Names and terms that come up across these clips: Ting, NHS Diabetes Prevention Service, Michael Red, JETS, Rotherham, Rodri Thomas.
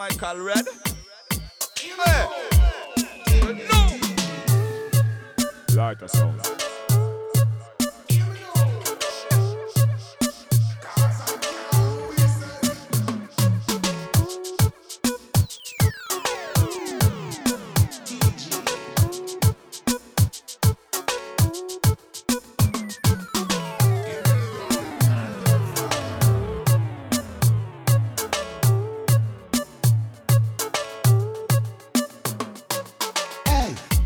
Michael Red. Hey. No. Like a song.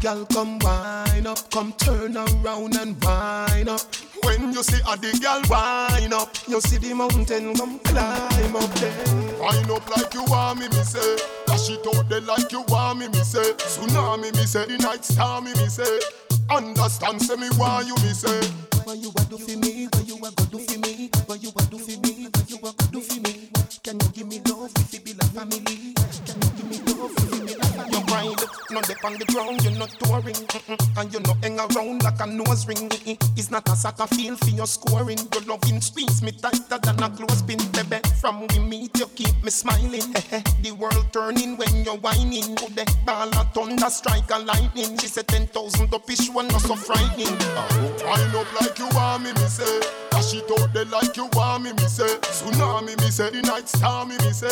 Girl, come wind up, come turn around and wind up. When you see a the girl wind up, you see the mountain, come climb up there. Wind up like you want me, me say. Dash it out there like you want me, me say. Tsunami, me say. The night star, me say. Understand, say me why you, me say. What you a do for me? What you a go do for me? What you a do for me? What you a go do for me? Can you give me love if you be like family? Can you give me love if you be like family? You're wild, not dip on the ground, you're not touring. And you're not hang around like a nose ring. It's not a soccer field for your scoring. Your loving squeeze me tighter than a clothespin, baby. From we meet, you keep me smiling. The world turning when you're whining. Go the ball a thunder, strike a lightning. She said 10,000 up each one, not so frightening. Wind up like you want me say. Dash it out there like you want me say. Tsunami, me say. The night star, me say.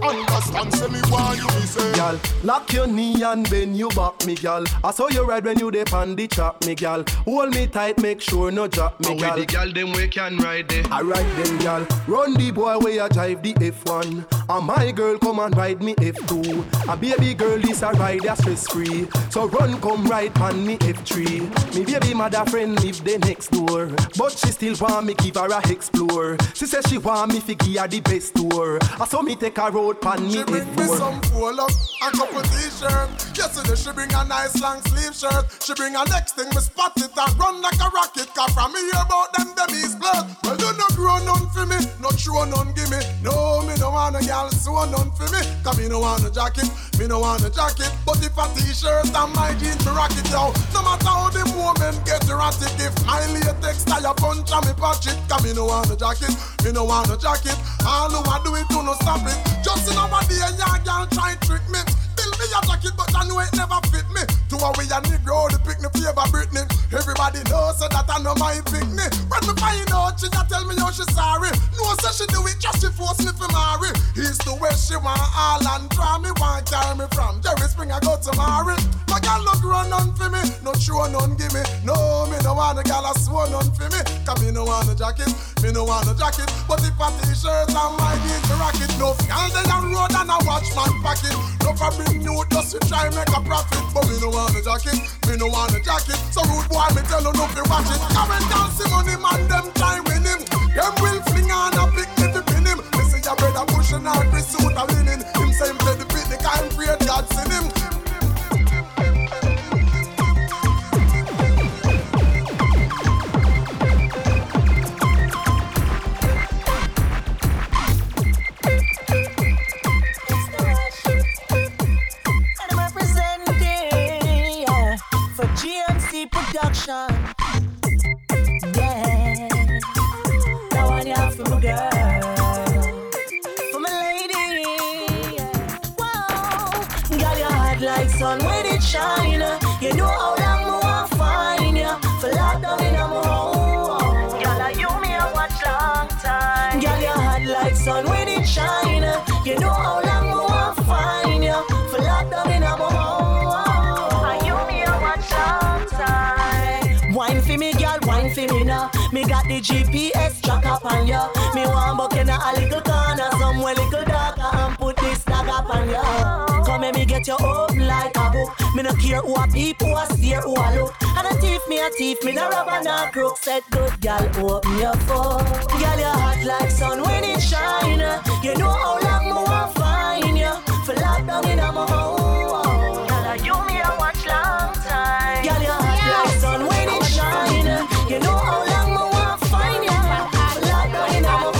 Understand, say me why you me say. Girl, lock your knee and bend you back, me girl. I saw you ride when you dey on the track, me girl. Hold me tight, make sure no drop, me girl. With the girl, them we can ride there. I ride them, girl. Run the boy way I drive the F1. And my girl come and ride me F2. And baby girl, this a ride a stress free. So run, come ride on me F3. Me baby mother friend live the next door, but she still want me give her a explore. She says she want me to give her the best tour. I saw me take her road. She bring me some polo, a couple t-shirts. Yesterday she bring a nice long sleeve shirt. She bring her next thing, me spot it and run like a rocket. Cause from me hear about them is blood. Well, you no grow none for me, no throw none give me. No, me no want a girl, so none for me. Cause me no want a jacket, me no want a jacket. But if a t-shirt and my jeans me rocket out, no matter how the woman get erratic. If my latex tie a punch and me patch it. Cause me no want a jacket, me no want a jacket. All who a do it, do no stop it. Just see nobody and your girl try trick me. Build me a jacket but I know it never fit me. To a way a Negro, the pick me favor Britney. Everybody knows so that I know my picnic. When me find out she just tell me how she sorry. No say she do it just she force me for marry. He's the way she want all and draw me. Won't carry me from Jerry Spring I go to marry. My girl no grow none for me, no show none give me. No, me no want a girl a swear none for me. Cause me no want a jacket, me no want a jacket. But if a t-shirt and my jeans me rock it. No girl they a road and a watch man pack it. No for bring new dust, you try make a profit. But me no want a jacket, me no want a jacket. So rude boy me tell you no fi watch it. Coming down see money man them try win him. Them will fling on a pick me to pin him. Me see your brother pushing out his suit a winning. Him say him play the beat, they can't create God's in him. Production, yeah. Now I need for my girl, for my lady. Whoa, got your heart like sun when it shine. You know how long more I find ya for locked down in a room. Girl, like you me I watch long time. Got your heart like sun when it shine. You know how long more I find ya for locked down in a room. Wine for me, girl, wine for me now. Me got the GPS track up on ya. Me want buck in a little corner, somewhere little darker, and put this tag up on ya. Come and me get you up like a book. Me no care who a peep, who a steer, who a look. And a thief, me no rubber, no crook. Said good, girl, open your phone. Girl, your heart like sun when it shine. You know how long me want find ya for locked down in a home. Girl, I you me a watch long time. Girl, your heart like sun when it shine. You know how long I want to find you. Locked down in my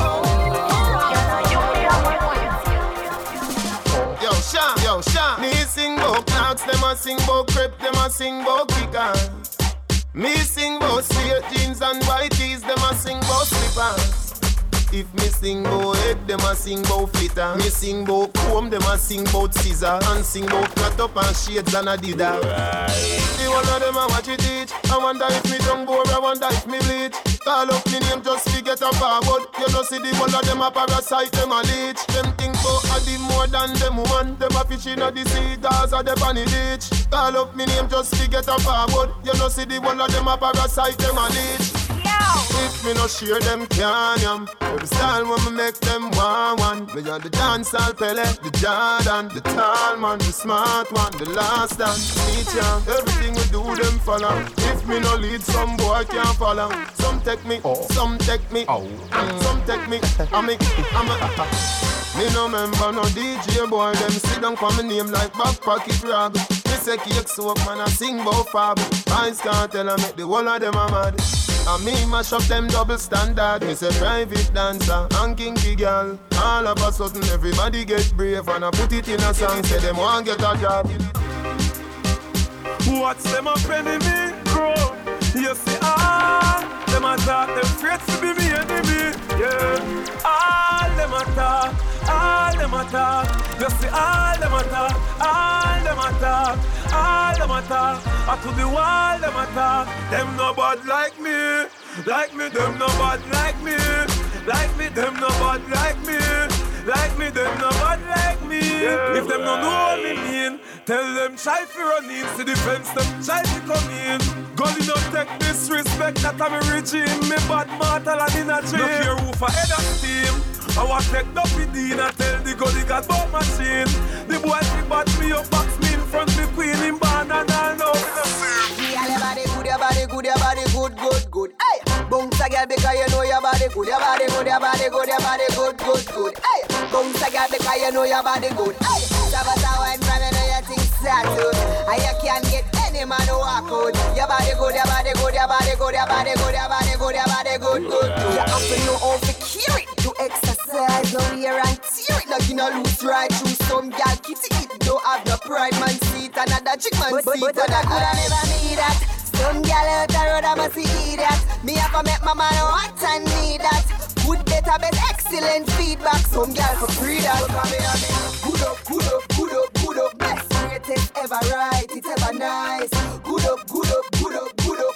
home. Yo, Sean, yo, Sean. Me sing about clouds, them a sing about crepe, them a sing about kickers. Me sing about straight jeans and white tees, them a sing about slippers. If me sing bout egg, them a sing bout flitter. Me sing bout comb, them a sing bout scissor. And sing bout cut up and shades and a dida. The one of them a watch it each. I wonder if me tongue bore, I wonder if me bleed. Call up me name, just forget about what. You know see the one of them a parasite, them a leech. Them think bout a div more than them woman. Them a fish inna the sea, Gaza, the bunny ditch. Call up me name, just forget about what. You know see the one of them a parasite, them a leech. If me no share them can yam, every style when me make them one. Me on the dance I'll Pele, the Jordan, the tall man, the smart one, the last dance. Me jam, everything we do them follow. If me no lead, some boy can't follow. Some take me, oh. Some take me, oh. Some take me, I'm a. Me no member, no DJ boy, them sit down for me name like back pocket rag. Me say cake soap, man, I sing bout fab. Eyes can't tell, I make the whole of them a mad. And me mash up them double standard. Me say private dancer and kinky girl. All of a sudden, everybody get brave and I put it in a song, say them won't get a job. Watch them up enemy, bro. You see, ah, them attack, them threats to be me enemy, yeah. Ah, them attack. All them attack, you see all them attack, all them attack, all them attack. I to the wall them attack. Them no bad like me them no bad like me them no bad like me them no bad like me. Yeah, if them no know what me mean, tell them try to run in, see the fence them try to come in. God, you don't take disrespect that I'm a regime, me bad mortal and in a dream. Look here, who for head of steam. I was take up with Dean, I tell the God he got both machine. The boy he bat me up, box me in front of the queen in band and I know. Yeah, your body good. Hey, bounce a girl because you know your body good. Hey, bounce a girl because you know your body good. Hey, Sabata and Brandon, I think Saturn. I can't get any man who walk out. Your body good. You have to know how to cure it. You exercise, no wear and tear it. Like you no lose right through some girl. Keeps it, don't have no pride man seat. Another chick man seat. But I coulda never made that. Some girl out the road I must see that. Me have to make my man want and need that. Good, better, best, excellent feedback. Some girl for freedom. Good up, best. Greatest ever right, it's ever nice. Good up,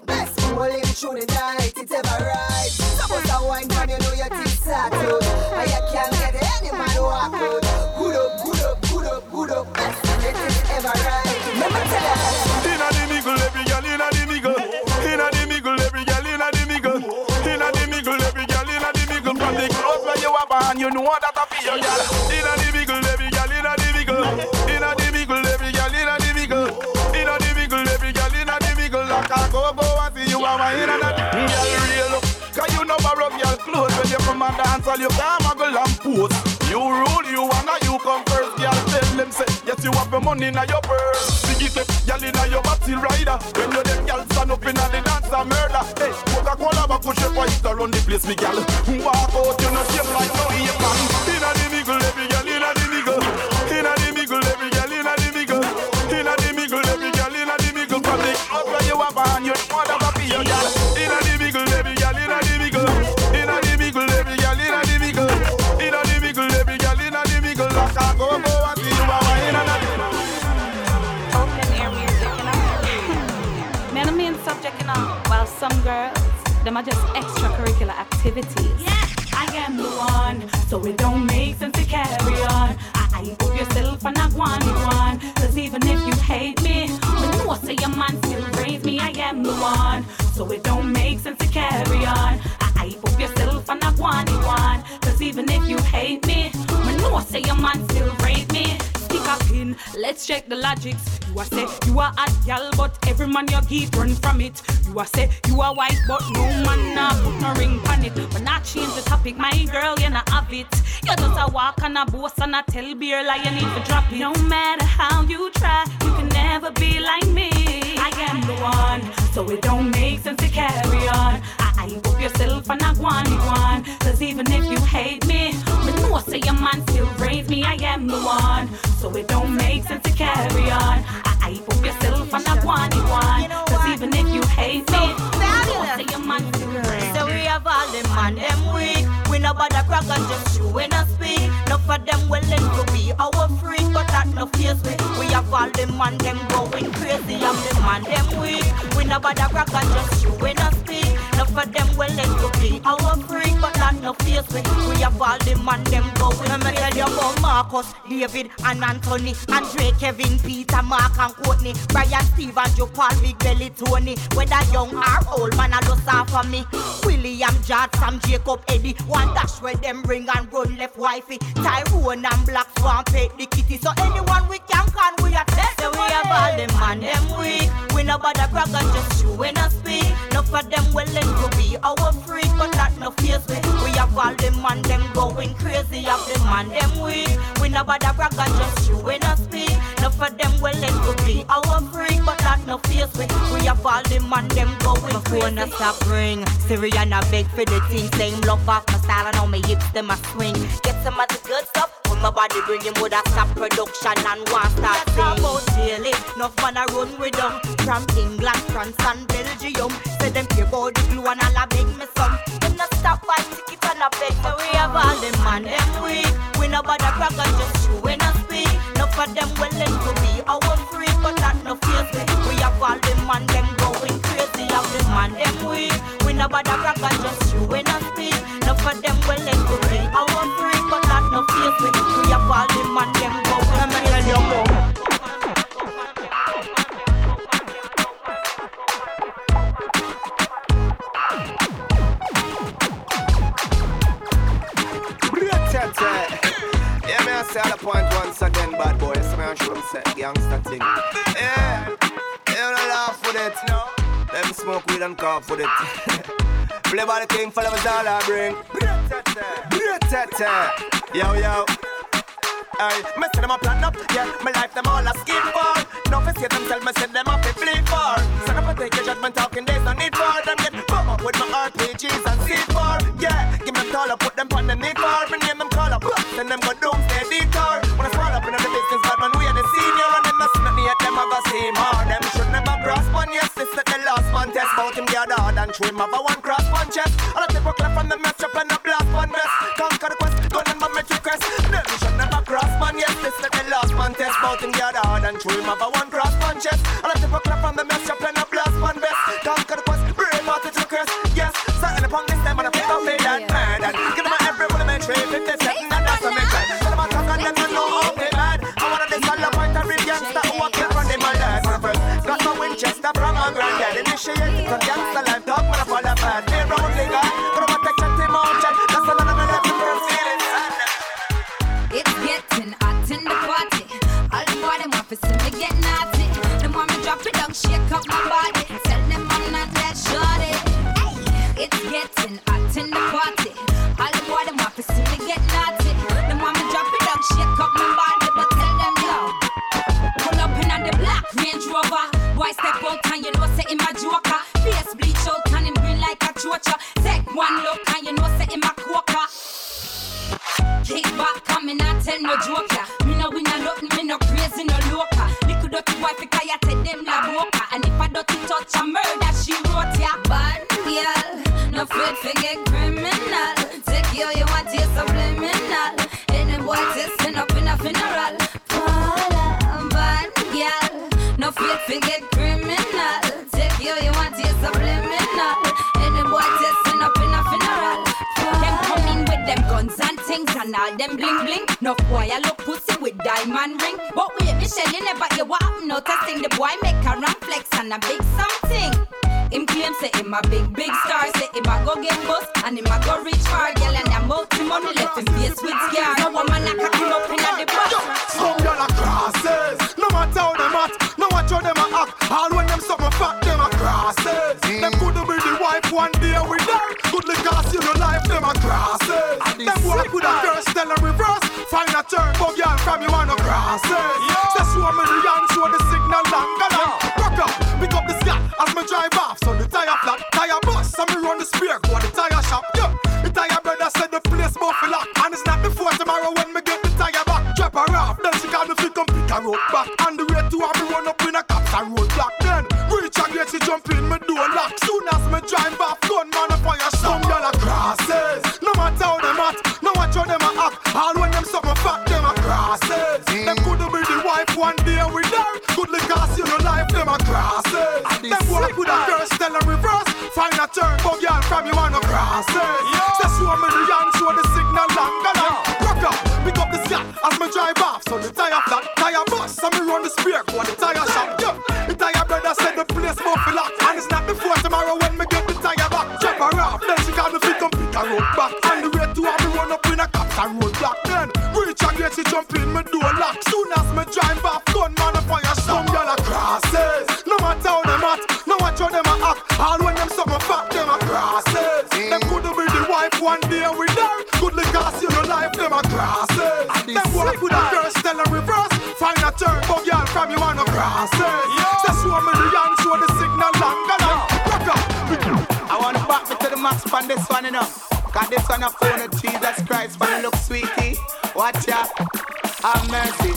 best. Roll him through the night, it's ever right. Suppose I wine down, you know your teeth start out. And you can't get any man who walk out. Good up, best. Greatest ever right. Remember tell you. Inna the niggle, every girl inna the niggle. Inna the niggle, every girl inna the niggle. Inna the niggle, every girl inna the niggle. From the club where you are born, you know what that I feel, girl. Inna the niggle, every girl inna the niggle. Inna the niggle, every girl inna the niggle. Inna the niggle, every girl inna the niggle. Like I go and see you are my inna the niggle. Cause you know borrow girl clothes when you from a dance hall, you can't muggle and pose. You rule, you wanna, you come first, girl. Tell them say, yes you have the money in your purse. Dig it up, girl inna your batty rider. When you them girl stand up inna the dance and murder. Hey, Coca-Cola back push your voice around the place, me girl. Walk out, you know shape like no ape man. Inna the niggle, every girl inna the niggle. Inna the niggle, every girl inna the niggle. Inna the niggle, every girl inna the niggle. From the club where you have and your mother back your girl. Inna the niggle, every girl inna the niggle. Inna the niggle, every girl inna the niggle. Inna the niggle, every girl inna the niggle. Like I go and see you are inna the niggle. Open air music and all. Men and men subject and all. While some girls, them are just extracurricular activities. Yeah. I am the one, so it don't make sense to carry on. I improve yourself and I want you on. Cause even if you hate me, when you also your man still praise me. I am the one, so it don't make sense to carry on. I improve yourself and I want you on. Cause even if you hate me, when you also your man still praise me. In. Let's check the logics. You are say you are a gal, but every man you give run from it. You are say you are white, but no man nah put no ring on it. But not change the topic, my girl, you not have it. You just a walk and a boast and a tell beer lie, you need to drop it. No matter how you try, you can never be like me. I am the one, so it don't make sense to carry on. I improve yourself and I want you on. Cause even if you hate me, but no say your man still raise me. I am the one, so it don't make sense to carry on. I improve yourself and I want you on. Cause even if you hate me, so fabulous. No say your man still raise me. So we have all them man, them weak. We no bother crack and just you and a speak. Enough of them willing to be our freak, but that no face me. We have all the man them going crazy, have the man them weak. We no bother crack and just you and a speak. Enough of them willing to be our freak, but that no face me. We have all the man them going crazy. Tell you about Marcus, David and Anthony, Andre, Kevin, Peter, Mark and Courtney, Brian, Steve and Joe Paul, Big Belly, Tony. Whether young or old, man I lost half of me. William, Jad, Sam, Jacob, Eddie, one dash where them ring and run left wifey. Tyrone and Black Swan pay the kitty. So anyone we can we a test. So we have all them and them weak. We no bother crack and just you and a speak. Enough of them willing to be our freak, but that no face me. We have all them and them going crazy, have the man them weak. We no bother crack and just you and a speak. Enough of them willing to be our freak, but that no face me. We have all them and them going crazy. I stop ring, Siri and I beg for the ting. Same love off my style and all my hips them I swing. Get some of the good stuff. My body bring him with a stop production and one start thing. About daily, enough man a run with them. From England, France and Belgium. Say them care about the glue and all a beg me some. Them not stop by ticket and a beg me. We have all them man them weak. We no bother crack and just you and a speak. Enough of them willing to be our free, but that no fears me. We have all them man them going crazy. Have the man them weak. We no bother crack and just you and a speak. Enough of them willing to be our free, but that no fears me. We have all the man them go and tell you go. Yeah, may I say the point once again, bad boys. May I show them set gangsta thing. Yeah, you don't laugh for that, no. Them smoke weed and cough for that. Play by the king, follow me all I bring. Yo, yo. Ay, me see them a plan up, yeah. My life them all a skin for. No face here themselves, me see them a play for. Son of a take a judgment talking, there's no need for them. Get come up with my RPGs and C4, yeah. Give them taller, put them on the knee for. Bring them call up, then them go doomsday detour. When I fall up in the business, but man, we are the senior. And them must not me at them, I go see more. Them should never cross one, yes, it's that the last one test. Bout him the other hard and trim over one cross one chest. All the people clap from the mess, up and the blast one mess. Conquer the quest, go and make your crest. Them should never cross one, yes, it's that the last one test. Bout him the other hard and trim over one cross one chest. All the people clap from the mess, up and the blast one best. Conquer the quest, bring out to your crest. Yes, starting upon this time, and I pick up me that man. And give them every one of my trade, if they set and that's what make sense. Tell them I talk on them and know how they mad. I wanna this all about the Riviansta who I keep running my life. Got my Winchester from my granddad. Initiated from gangsta life, talk when I fall apart. They round the guy, but I'm a texture team out. That's all I'm left with from feeling sad. It's getting hot in the party. All the boy them office and they get naughty. The more me drop it down, shake up my body. Tell them I'm not that shorty. Hey, it's getting hot in the party. All the boy them office and they get naughty. The more me drop it down, shake up my body. But tell them yo, pull up in on the black Range Rover. Boy step out and you know say him a joker. Face bleach out and him green like a chocha. Take one look and you know say him a quaker. Kick back coming and tell no joke ya. Me no win a lot, me no crazy no loca. Little dirty wife I can't take them la boca. And if I dirty touch a murder she wrote ya. Bad girl, no afraid to get criminal. Take you, you want you subliminal. Any boy testing up in a funeral. Paula, bad girl, no afraid to get criminal. Take you, you want you subliminal. Any boy testing up in a funeral. Them coming with them guns and things and all them bling bling. No boy I look pussy with diamond ring. But wait, Michelle, you never hear what I'm noticing. The boy make a ramp flex and a big something. Him claim say him a big big star. Say him a go get bust and him a go reach far. Girl and a multi money left him face with scars. No woman a cock him up inna the bush. Some girl a crosses. No matter how them act, no watch how them a act. All when them something fat, them a crosses. Them coulda be the wife one day with them. Good because you no life, them a crosses. Them walk with a curse, tell a reverse. Find a turn, but girl from you a no crosses. That's show me the hand, show the signal longer than. Rock up, pick up the scat as me drive off. So the tire flat, tire bust, and me run the spear, go to the tire shop, yeah. The tire brother said the place buffalo lock, and it's not the fourth tomorrow when me get the tire back. Drop her off, then she got the fit and pick her up back. And the way to have me run up in a cops and roadblock. Then, reach a gate, she jump in, me door lock. Soon as me drive off, gunman up on your shop. Some girl a crosses, no matter how they mat, a turn, but y'all from you on the grass. That's what me young show the signal longer now. Rock up, pick up the slack as me drive off. So the tire flat, tire bust, and me run the spear, go the tire shop. Yeah, the tire brother said the place more for lock, and it's not the fourth tomorrow when me get the tire back. Jump her off, then she got the fit and pick her road back. And the way to have me run up in a cops and road block. Then reach and get she jump in me door lock. Soon as me drive off, gun man a fire some y'all a crosses. No matter how them at, no matter how them a act. All when them suck my fat, them a crosses. Them coulda be the wife one day with her. Good because you know life, them a crosses. Them walk with a curse, tell a reverse. Find a turn, but y'all from you on a crosses. That's what me do, y'all show the signal longer than rock up. I want to back me to the max pan this one enough. Cause this one a phone of Jesus Christ, man look sweetie. Watch ya, have mercy.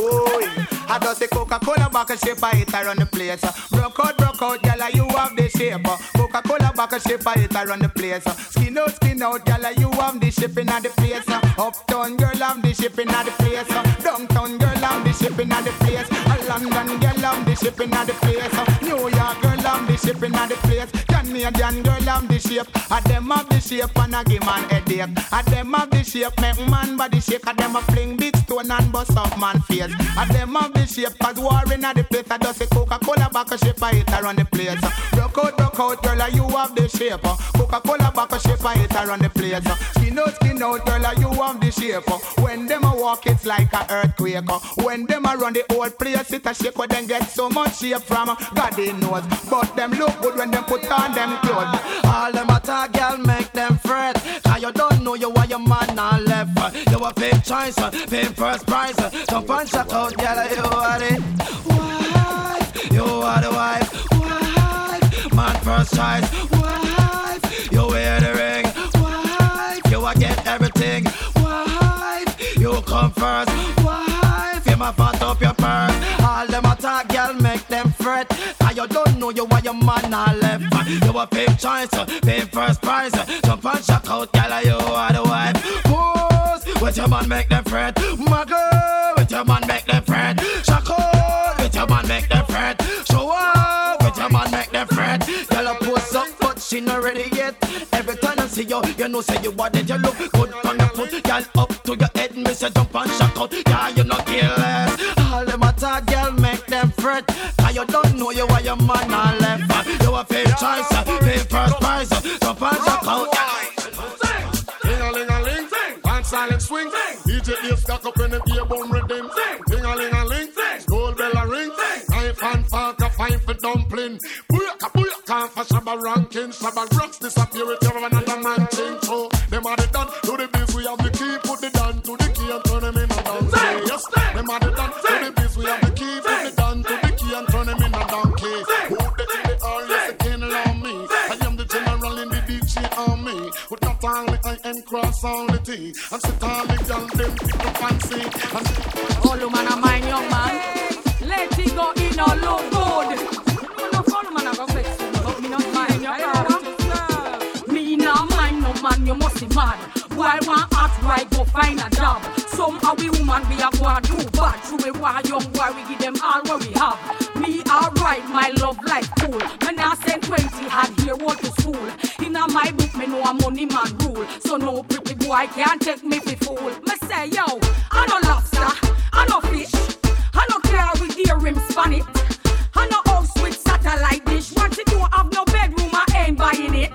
Ooh. I just say Coca-Cola bottle shape, I hit her on the place. Broke out, gala, you have the shape. Coca-Cola bottle shape, I hit her on the place. Skin out, gala, you have the shipping at the place. Uptown girl, have the shipping at the place. Downtown girl, have the shipping at the place. London girl, have the shipping at the place. New York girl, have the shipping at the place. Canadian girl, have the shape. I them have the shape and I give man headache. I them have the shape, make man body shake. I them a fling big stone and bust up man face. I them have the shape, cause war in the place. I just say Coca-Cola back a shape, I hit her on the place. Broke out, girl, you have the shape. Coca-Cola back a shape, I hit her on the place. Skin out, girl, you have the shape. When them a walk, it's like a earthquake. When them a run the whole place, it a shake. When them get so much shape from God they knows. But them look good when them put on them clothes. All them attack, girl, make them fret. Cause you don't know you are your man now left. You a big choice, big first prize. Don't punch out, girl, you are the wife, you are the wife, man first choice, wife, you wear the ring, wife, you will get everything, wife, you come first, wife, you must fat up your purse. All them attack, girl, make them fret. Cause you don't know you are your man all left. You a big choice, big first prize. Jump and shock out, girl, you are the wife. Pose, with your man make them fret. Muggle, with your man make them fret. Shackle, with your man make them fret. Show up, with your man make them fret. Girl, I pose up, but she not ready yet. Every time I see you, you know say you want it. You look good from the foot, girl, up to your head. Me say jump and shock out, girl, you not careless. All them attack, girl, make them fret. Cause you don't know you are your man all left. You a fake choice, fake first prize. So punch up out, ting-a-ling-a-ling, ting. One silent swing, ting. DJ ears cock up in the ear bone rhythm, ting. Ting-a-ling-a-ling, ting. Gold bell a ring, ting. Knife and fork a fine for dumpling. Booyaka-booyaka for shabba ranking. Shabba rocks disappear with your another man ting. So them are the done to the biz. We have the key, put the down to the key and turn them in a down. Yes, them are the done to the biz, we have the key, put the down to the key and turn them in a donkey. Who the king they are, yes, the king love me. I am the general in the DJ army. With not only I am cross all the tea. And sit all the young them pick the fancy. All the man are mine, young man. Let it go in all low good. You know, all man are going to but me not mind your character. Me not mind no man, you must be mad. Why one ask why go find a job? Somehow we woman we are going to do bad. Through a war young war we give them all what we have. Me alright my love life cool. When I send 20 had here what to school. In my book me know a money man rule. So no pretty boy can't take me for fool. Me say yo, I no lobster, I no fish, I no car with the rims on it, I no house with satellite dish. Want it don't have no bedroom I ain't buying it.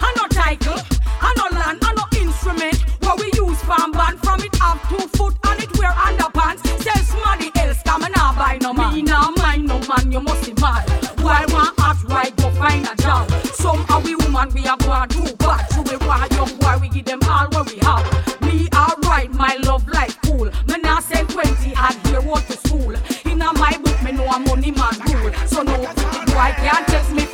I no title, I no land, I no instrument. What we use farm band from it have 2 foot and it wear underpants. Tell somebody else come and I buy no man. Me nah mind no man, you must be mad. Why one act right go find a job? Somehow we woman we are going to do bad. So we war young boy we give them all what we have. Me alright my love life cool. Me nah send 20 and here what to school. In my book me know a money man rule. So no boy can't text me.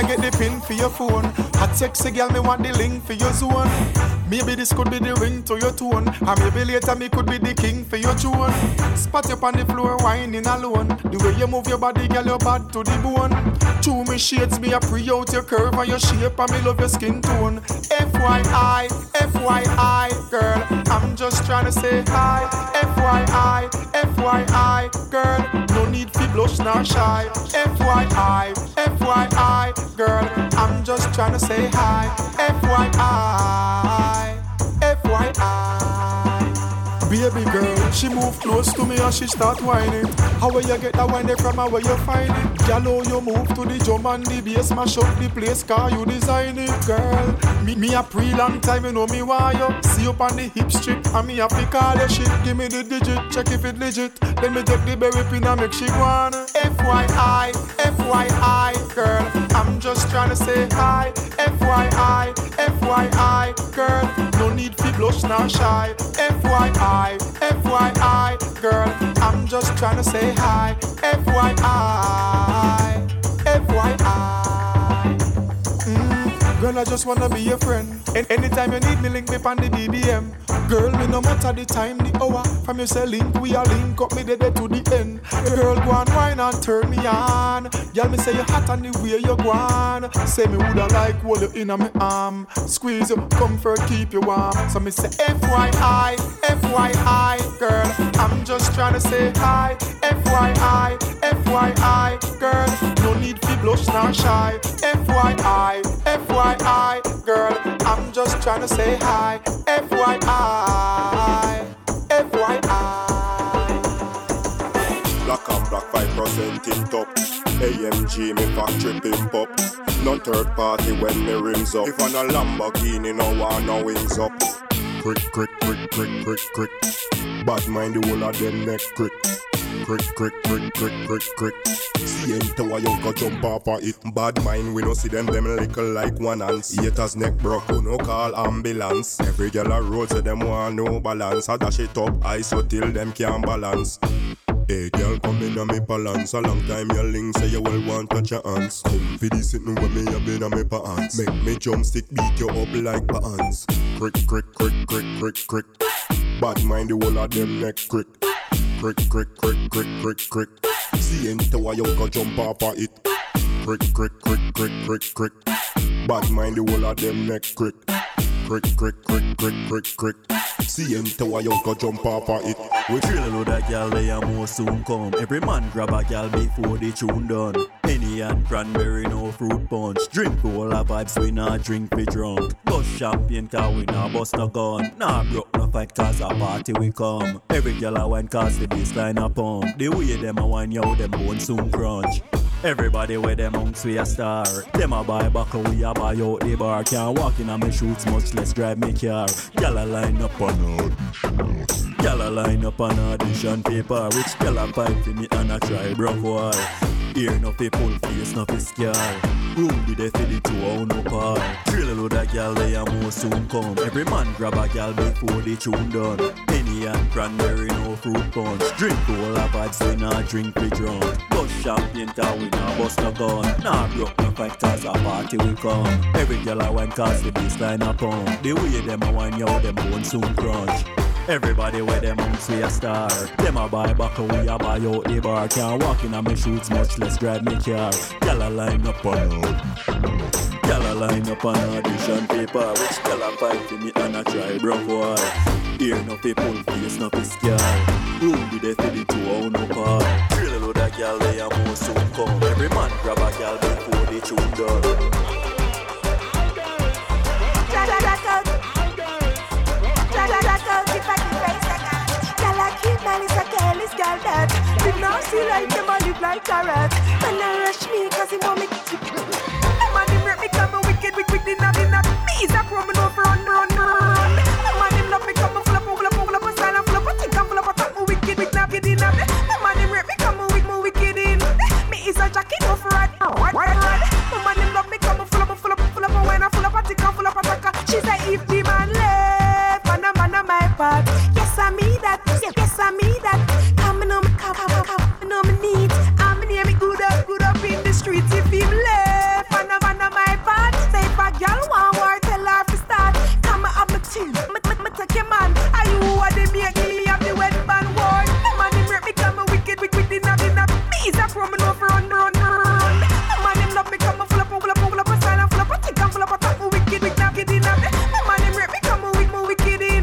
I get the pin for your phone. Hot sexy girl, me want the link for your zone. Maybe this could be the ring to your tone, and maybe later me could be the king for your tune. Spot you on the floor, whining alone. The way you move your body, girl, you're bad to the bone. Two me shades, me a pre out your curve and your shape, and me love your skin tone. FYI, FYI, girl, I'm just trying to say hi. FYI, FYI, girl, no need to blush nor shy. FYI, FYI, girl, I'm just trying to say hi. FYI, FYI, baby girl, she move close to me and she start whining. How will you get that whining from her? Where you find it? Girl, oh, you move to the drum and the bass, smash up the place, car you design it, girl. Me a pre long time, you know me why you. See up on the hip strip and me a pick all the shit. Give me the digit, check if it legit. Then me take the berry pin and make she gwan. FYI, FYI, girl, I'm just trying to say hi. FYI, FYI, girl, no need to blush nor shy. FYI, FYI, girl, I'm just trying to say hi. FYI, FYI. Girl, I just wanna be your friend. And anytime you need me, link me on the BBM. Girl, me no matter the time, the hour. From you say link, we are link up me the day to the end. Girl, go on, wine and turn me on. Girl, me say you hot and the way you go on. Say me woulda like hold you in on me arm. Squeeze you, comfort, keep you warm. So me say FYI, FYI, girl, I'm just trying to say hi. FYI, FYI, girl, no need to blush nor shy. FYI, FYI, girl, I'm just trying to say hi. FYI, FYI. Black and black 5% in top. AMG me factory pimp up. No third party when me rims up. If on a Lamborghini no one no wings up. Crick, crick, crick, crick, crick, crick. Bad mind the whole of them neck crick. Crick, crick, crick, crick, crick, crick. See him tower, you can jump off of it. Bad mind, we no see them little like one ants. Eaters neck broke, who no call ambulance. Every girl a roll, so them want no balance. I dash it up, I so till them can't balance. Hey girl, come in on me balance. A long time your link say you will want touch your hands. Come for this sitting with me, you been on me pants. Make me jump stick, beat you up like pants. Crick, crick, crick, crick, crick, crick. Bad mind, the whole of them neck crick. Crick, crick, crick, crick, crick, crick. See into a yoga jump off of it. Crick, crick, crick, crick, crick, crick. Bad mind the whole of them neck crick. Crick, crick, crick, crick, crick, crick. See into a yoga jump off of it. We drill with a girl they are more soon come. Every man grab a girl before the tune done. Penny and cranberry no fruit punch. Drink all our vibes we not drink be drunk. Bust champagne cause we not bust a gun. Nah broke no fight cause a party we come. Every girl a wine cause the baseline a pump. The way them a wine yo them bone soon crunch. Everybody with them monks we a star. Them a buy back and we a buy out the bar. Can't walk in on me shoots much less drive me car. Gyal a line up on audition. Gyal a line up on audition paper. Which gyal a fight for me and a try broke wall. Ear no fi pull face no fi scar. Room be there for the two on no car. Drill a load a gyal they a more soon come. Every man grab a gyal before the tune done. Penny and cranberry no fruit punch. Drink all our vibes we not drink be drunk. Bust champagne cause we not bust no gun. Nah broke no fight cause a party we come. Every gyal a wine cause the baseline a pump. The way them a wine yo them bone soon crunch. Everybody with them monks we a star. Them a buy back and we a buy out the bar. Can't walk in on me shoots much less drive me car. Gyal a line up on audition. Gyal a line up on audition paper. Which gyal a fight for me and a try broke wall. Ear no fi pull face no fi scar. Room be there for the two on no car. Drill a load a gyal they a more soon come. Every man grab a gyal before they tune down. Did not see like them all live like carrots. And I rush me cause he want me to. I'm on him rip me come and wicked in a me is a woman over run. I'm on him love me come and full up a sign and full up a tick and full up a top. Wicked in a I'm on him rip me come and wicked in. Me is a jacket over run. I'm on him love me come and full up a wine and full up a tick and full up a tucker. She's a if the man left and I'm on my part. Yes I me that, yes I me that. I'm near me good up in the streets if him left and I'm protect your man. Are you what they make me have the wet band war? The man him rape me come a wicked in a me is a from and over run. The man him love me come a full up a sign and full up a tick and full up a top me wicked in a me. The man him rape me come a wicked in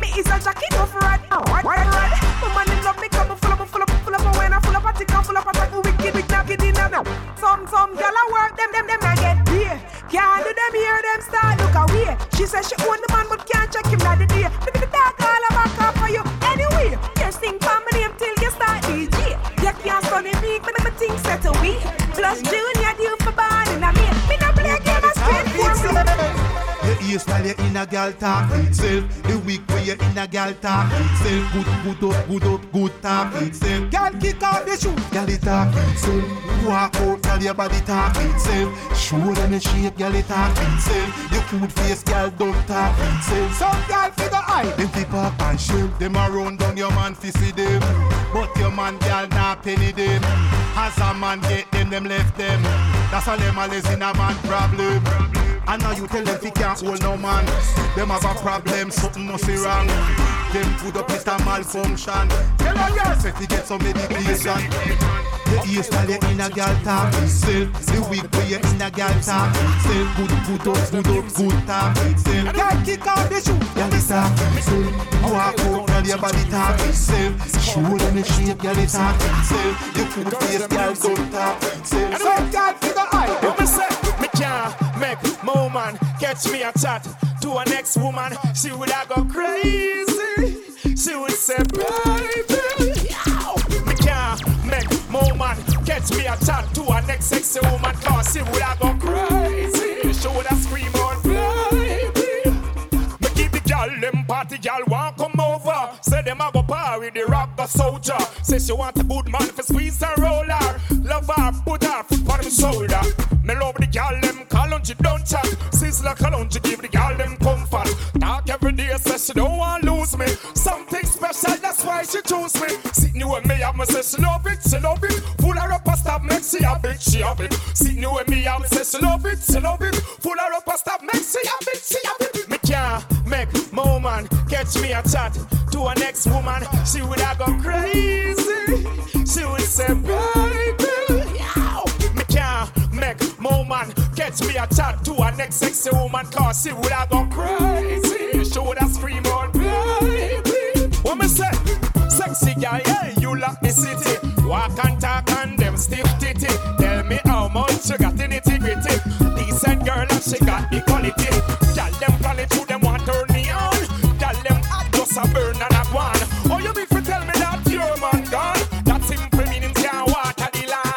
me is a jacket over right. The man him love me come a full up a when I full up a tick and full up a top me wicked in a me. Some girl I work them I get beer. Can't do them here them start look away. She says she own the man but can't check him that the day. Look at the dark all I back up for you anyway. Just sing for my name till you start DJ. You can't study me but my things set away. Plus Junior due for born in a me. Me no play a game of straight for me. You style you in a gal talk itself. The week where you in a gal talk itself. Good talk itself. Gal kick out the shoe, gal it talk itself. Walk out, tell your body talk itself. Shoulder and shape, gal it talk itself. Your food face, gal don't talk itself. Some gal figure eye, them tip up and shape. Them a run down your man fi see them. But your man gal not penny them. As a man get them left them. That's all them a lazy in a man problem. And now you tell them they can't hold no man. Them have a problem, something must be wrong. Them put up with a malfunction. Tell her yes, if you get some medication. The east are the inner girl talk itself. The weak way you inner girl talk itself. Good talk itself. Can't kick out the shoe, girl it talk itself. Walk out, girl your body talk itself. Show them the shape, girl it talk itself. You put face, girl don't talk itself. Some girl feel the eye, don't be set. Make my woman catch me a chat to an ex woman. She would have go crazy. She would say, baby, yow. Me can't make my woman catch me a chat to an ex sexy woman. Cause she would have go crazy. She would have scream out, baby. Me give the girl them party girl won't come over. Say them a go party the rock the soldier. Say she want a good man for squeeze and roll her. Love her, put her foot on her shoulder. Me love the girl them she don't chat, sizzler cologne, she give the girl them comfort. Talk every day, says she don't want to lose me. Something special, that's why she choose me. Sitting you and me, I'm say she love it. Full her up and stop, make she have it. Sitting you and me, I'm say she love it. Full her up and stop, make she have it. Me can't make my woman catch me a chat to an ex woman. She would have gone crazy. She would say, baby, yow. Me can't make my woman catch me a chat to an ex sexy woman. Cause she would have gone crazy. She would have screamed out, baby. What me say? Sexy girl, yeah, you lock the city. Walk and talk and them stiff titty. Tell me how much you got in it, gritty. Decent girl and she got the quality. Tell them quality, them want turn me on. Tell them I just a burn and a one. Oh, you mean for tell me that you're man gone? That simple meaning can't water the land.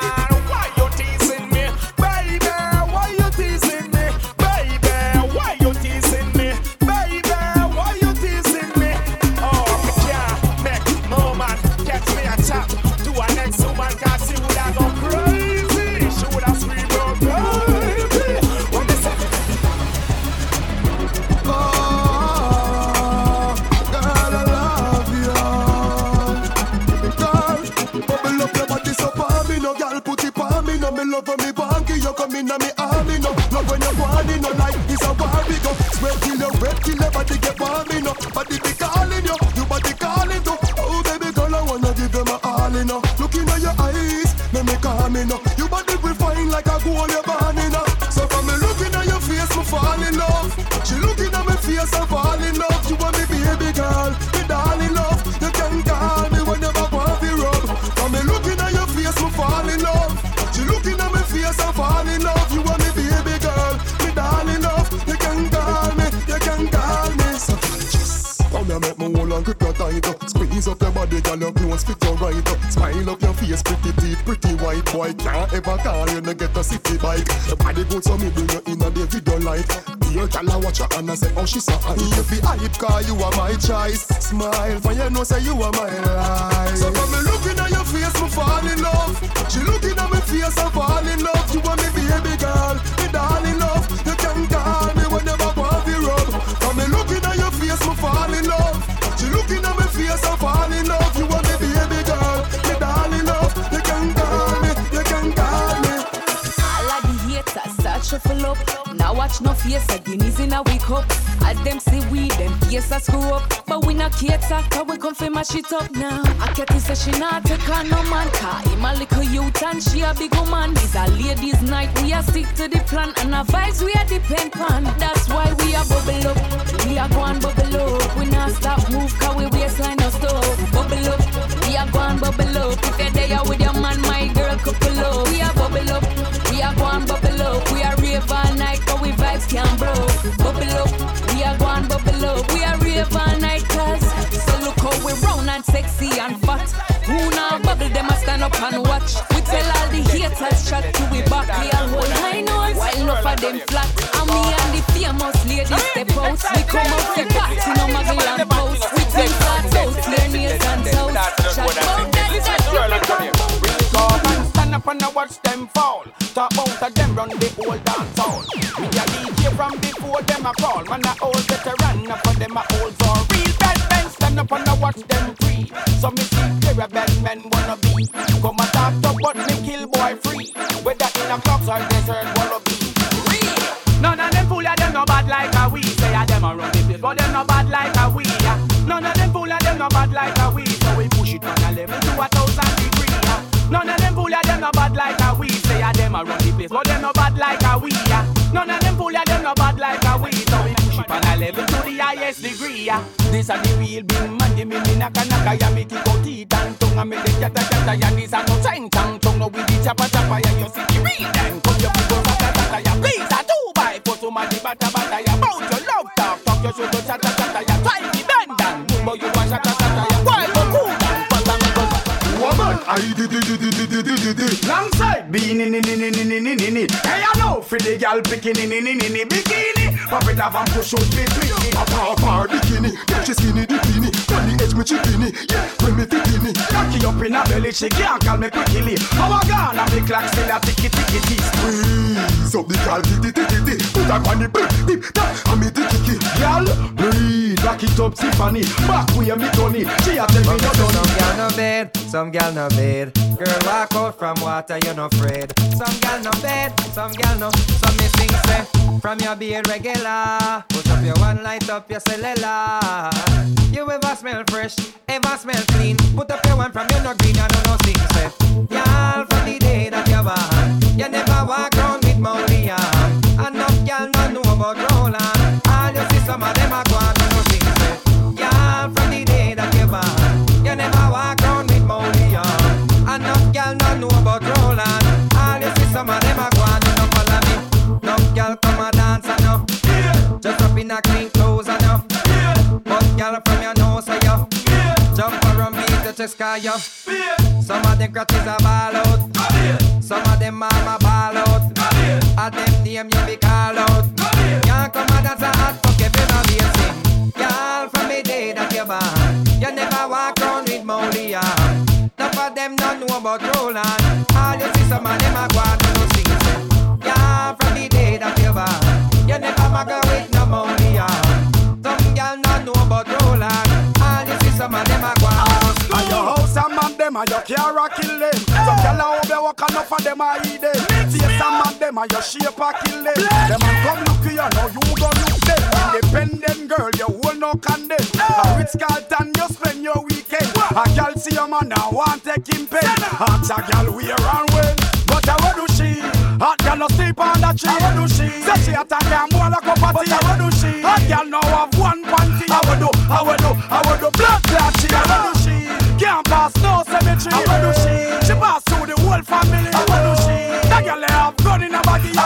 She said, I if you hype car, you are my choice. Smile, for you know, say you are my life. So when me looking at your face, me fall in love. She looking at me face, I fall in love. You want me baby girl, me darling love. You can call me whenever want me rub. When me looking at your face, me fall in love. She looking at me face, I fall in love. You want me baby girl, me darling love. You can call me, you can call me. All of the haters, start shuffle up. Now watch no face at guineas in a week up. At them see we, them face a screw up. But we not cater, cause we come for my shit up now. I can't say she not take her no man, cause him a little youth and she a big woman. It's a ladies night, we a stick to the plan. And our vibes we a depend on. That's why we a bubble up, we a go and bubble up. We not stop move, cause we waistline no stop. Bubble up, we a go and bubble up. If you're there with your man, my girl couple up. We a bubble up, we a go and bubble up. We a rave all night, cause we vibes can't broke. Bubble up, we a go and bubble up. We a rave all night, cause so look how we round and sexy and fat. Who now bubble, them a stand up and watch. We tell all the haters chat to we back. We all hold high noise, while enough of them flat. And me and the famous ladies step out. We come out the party, no muggle and post. We take our toast, play nails and toast. Chat about that, you and stand up and watch them fall. Talk out of them run the old dance hall. Me a DJ from before them a call. Man a old veteran, now for them a old for real. Bad men stand up and watch them free. So me see where bad men wanna be. Come and talk to but me kill boy free. Whether in a clubs or desert wallaby. None of them fool of them no bad like a we. Say a them a run the place, but them no bad like a we. None of them fool of them no bad like a we. So we push it on a level to 1,000 degrees. None of them fool ya, them no bad like a we. Say ya, them a run the place, but them no bad like a we. None of them fool ya, them no bad like a we. So we push it on a level to the highest degree. This a the real big man, give me naka-naka. Ya me kick out teeth and tongue, and me the jata-jata. Ya this a no chang-chang-tongue, no with the chapa-chapa. Ya you see the real them, come your people rata-tata. Ya please a 2x4, so much the bata-bata. Ya bout your love talk, talk your show to chata-chata. Ya try the bend down, but you a chata-chata. Ya why for cool down, but I did long side being in it. Hey, I know for the girl picking in bikini. Pop it off and push out between. Papa bikini, yeah she skinny bikini. On the edge me chickini, yeah when me bikini. Cocky up in her belly, she can't call me quickly. Our gun and the clock still a ticky ticky ticky. Squeeze up the girl, ticky. Put her on the bed, dip tap and me ticky. Girl, breathe, back it up, Tiffany. Back where me done it, she a tell me no done. Some girl no bed, some girl no bed. Girl walk out from water, you no afraid. Some girl no bed, some girl no. Some me sing say from your beard regular. Put up your one, light up your cellular. You ever smell fresh, ever smell clean. Put up your one from your no green, you no sing say. Y'all from the day that you born, you never walk round with Molly hand. And no girl no know about Roland. All you see some of them a go out and no sing say. Y'all from the day that you born, you never walk round with Molly hand. And no girl no know about Roland. All you see some of them a go out and no follow me. No girl come a dance and no. Just up in a clean clothes and no. But girl from your nose and yo. Jump around me to chest cause yo. Some of them crutches a ball out. Some of them mama ball out. At them name you be call out. Y'all come a dance a hot fuck if you no be a sing. Y'all from the day that you born, you never walk round with Molly hand. None of them don't know about Roland. All you see some of them a go out and no sing. Y'all from the day that you born, you never muggle with no Molly hand. Some y'all not know about Roland. All you see some of them a go out. And your house and man them and your car a kill them. Some y'all a hope you walk and enough of them a eat them. See some man them and your shape a kill them. Them a come look you now you gon' look them. Independent girl you will no condemn. A rich Carlton you spend your weekend. A girl see your man now want take him pay. Hot a girl wear and win. But what do she? Hot girl no sleep on the tree. What do she? Say she a take a more like a party. But what do she? Hot girl now have one panty. How we do? Black she. What do she? Can't pass no cemetery. How do she? She pass through the whole family. How do she? That girl have gun in a baggy. How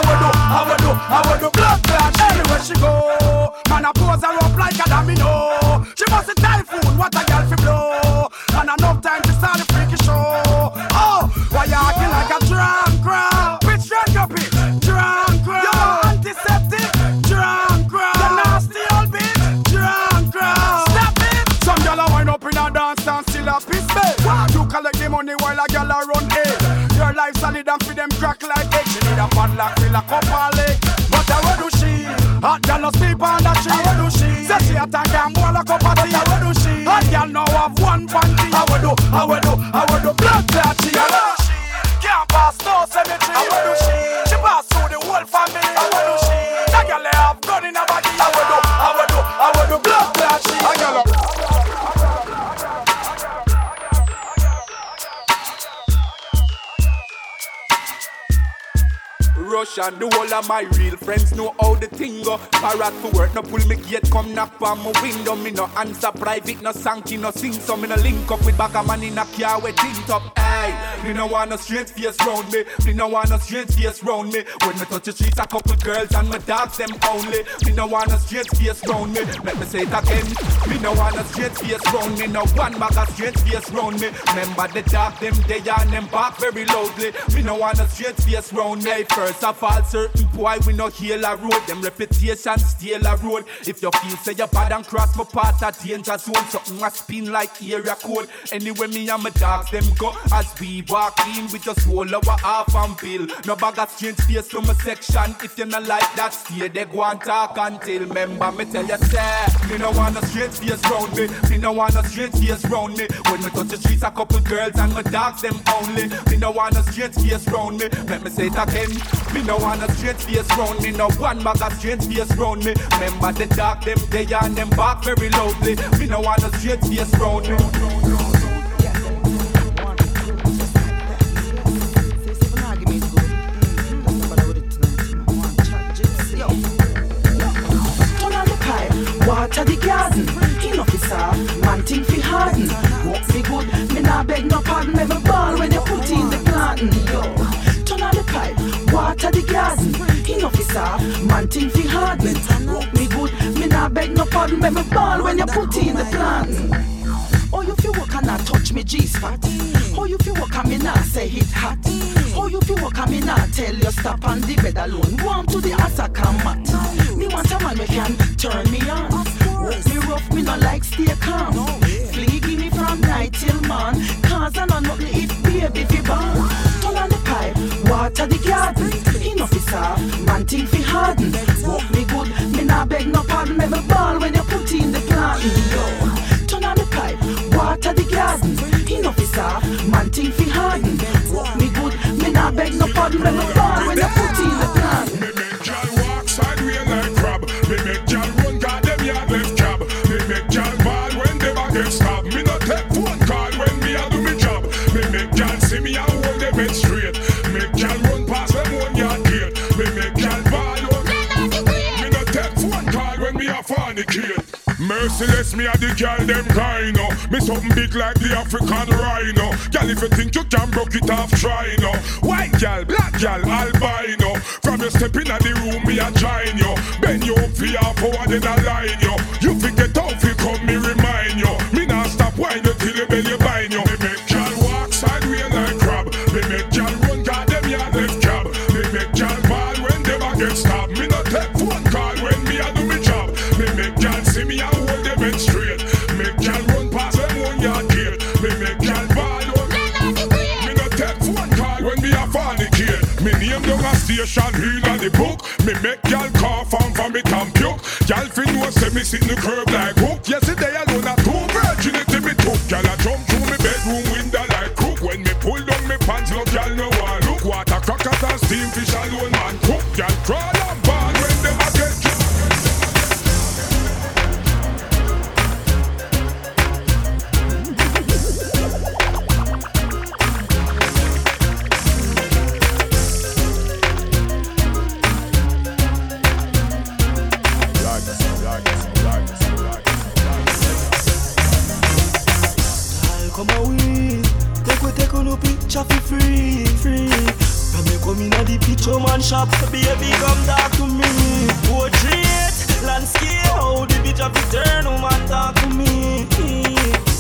we do? Black she. Anywhere she go, man a pose her up like a domino. She must a typhoon. What a girl fi blow. And enough time to start the freaky show. Oh, why you acting like a drunk crowd? Bitch, drunk up it. Drunk crowd. You're antiseptic. Drunk crowd. You're nasty old bitch. Drunk crowd. Stop it. Some girl a wind up in a dance and still a piss bed. You collect the money while a girl a run egg. Your life solid and feed them crack like egg. She need a padlock, fill a cup and leg. But how do she? Hot girl no sleep on the tree. How do she? Say she a take a more like a party. How do she? Hot girl now have one panty. How we do? Black she. How do she? Can't pass no cemetery. How do she? She pass through the whole family. How do she? action. The whole of my real friends know how the thing go. Parrot for work, no pull me gate, come knock on my window. Me no answer private, no sanky, no sing. So me no link up with back a man in a car with tint up. Aye, me no want no straight face round me. Me no want no straight face round me. When me touch the streets, a couple girls and my dogs them only. Me no want no straight face round me. Let me say it again. Me no want no straight face round me. No one bag of straight face round me. Remember the dark them day and them bark very loudly. Me no want no straight face round me. First of all, certain boy we no heal a road. Them reputation steal a road. If you feel say you're bad and cross my path at danger zone, something a spin like area code. Anyway, me and my dogs them go as we walk in with just roll over half and bill. No bag of straight face to my section. If you not like that, stay there, go and talk and tell. Remember me tell you say, me no want no straight face round me. Me no want no straight face round me. When me touch the streets, a couple girls and my dogs them only. Me no want no straight face round me. Let me say it again. Me no want no straight face round me. No one bag of straight face round me. Remember the dark them day and them bark very loudly. Me no want no straight face round me. Water the garden, enough is all, man thing fi harden. Walk me good, me nah beg no pardon. Every ball when you put in the planting. Yo, turn on the pipe, water the garden. Enough is all, man thing fi harden. Walk me good, me nah beg no pardon. Every ball when you put in the planting. Oh, you feel work and I touch me G-spot. Oh, you feel work and me now say hit hot. Oh, you feel work and me now tell you stop on the bed alone. Go on to the Asaka mat. Me want a man who can turn me on. Walk me rough, me no like stay calm. Flee me from night till morn. Cause I know nothing if baby fi born. Turn on the pipe, water the garden. Enough is all, man thing fi harden. Walk me good, me now beg no pardon. Every ball when you put in the planting. Water the garden, enough is all, man thing fi harden. Walk me good, me nah beg no pardon. When I fall, when I put in the plan. Me make y'all walk sideways like crab. Me make y'all run, got them yard left cab. Me make y'all ball when they back get stabbed. Me no take phone call when me a do me job. Me make y'all see me a hold them head straight. Make y'all run past them one yard gate. Me make y'all ball on me no take phone call when me a fornicate. Merciless, me a the girl them kind no. Me something big like the African rhino. Girl, if you think you can broke it off, try no. White girl, black girl, albino. From your step in the room, me a join yo. Bend you up for your forward and a line yo. You think get out fi come, me remind yo. Me not stop whine you till you belly bind yo. Me make y'all walk sideways like crab. Me make y'all run, got them yard left cab. Me make y'all ball when they back get stabbed. Me not take phone call when me a do me job. Me make y'all see me out. Straight. Make y'all run past them one yard gate. Me make y'all ball on me no take phone call when me a fornicate. Me name down a station heel on the book. Me make y'all cough and vomit and puke. Y'all fin know say me sit in the curb like hook. Yesterday I done a two virginity me took. Y'all a jump through me bedroom window like crook. When me pull down me pants look y'all no one look. Water crackers and steam fish alone man cook. Y'all crawl and ball when them a get you. Shop to be a big come talk to me. Portrait, landscape, how the bitch of the turn, woman talk to me.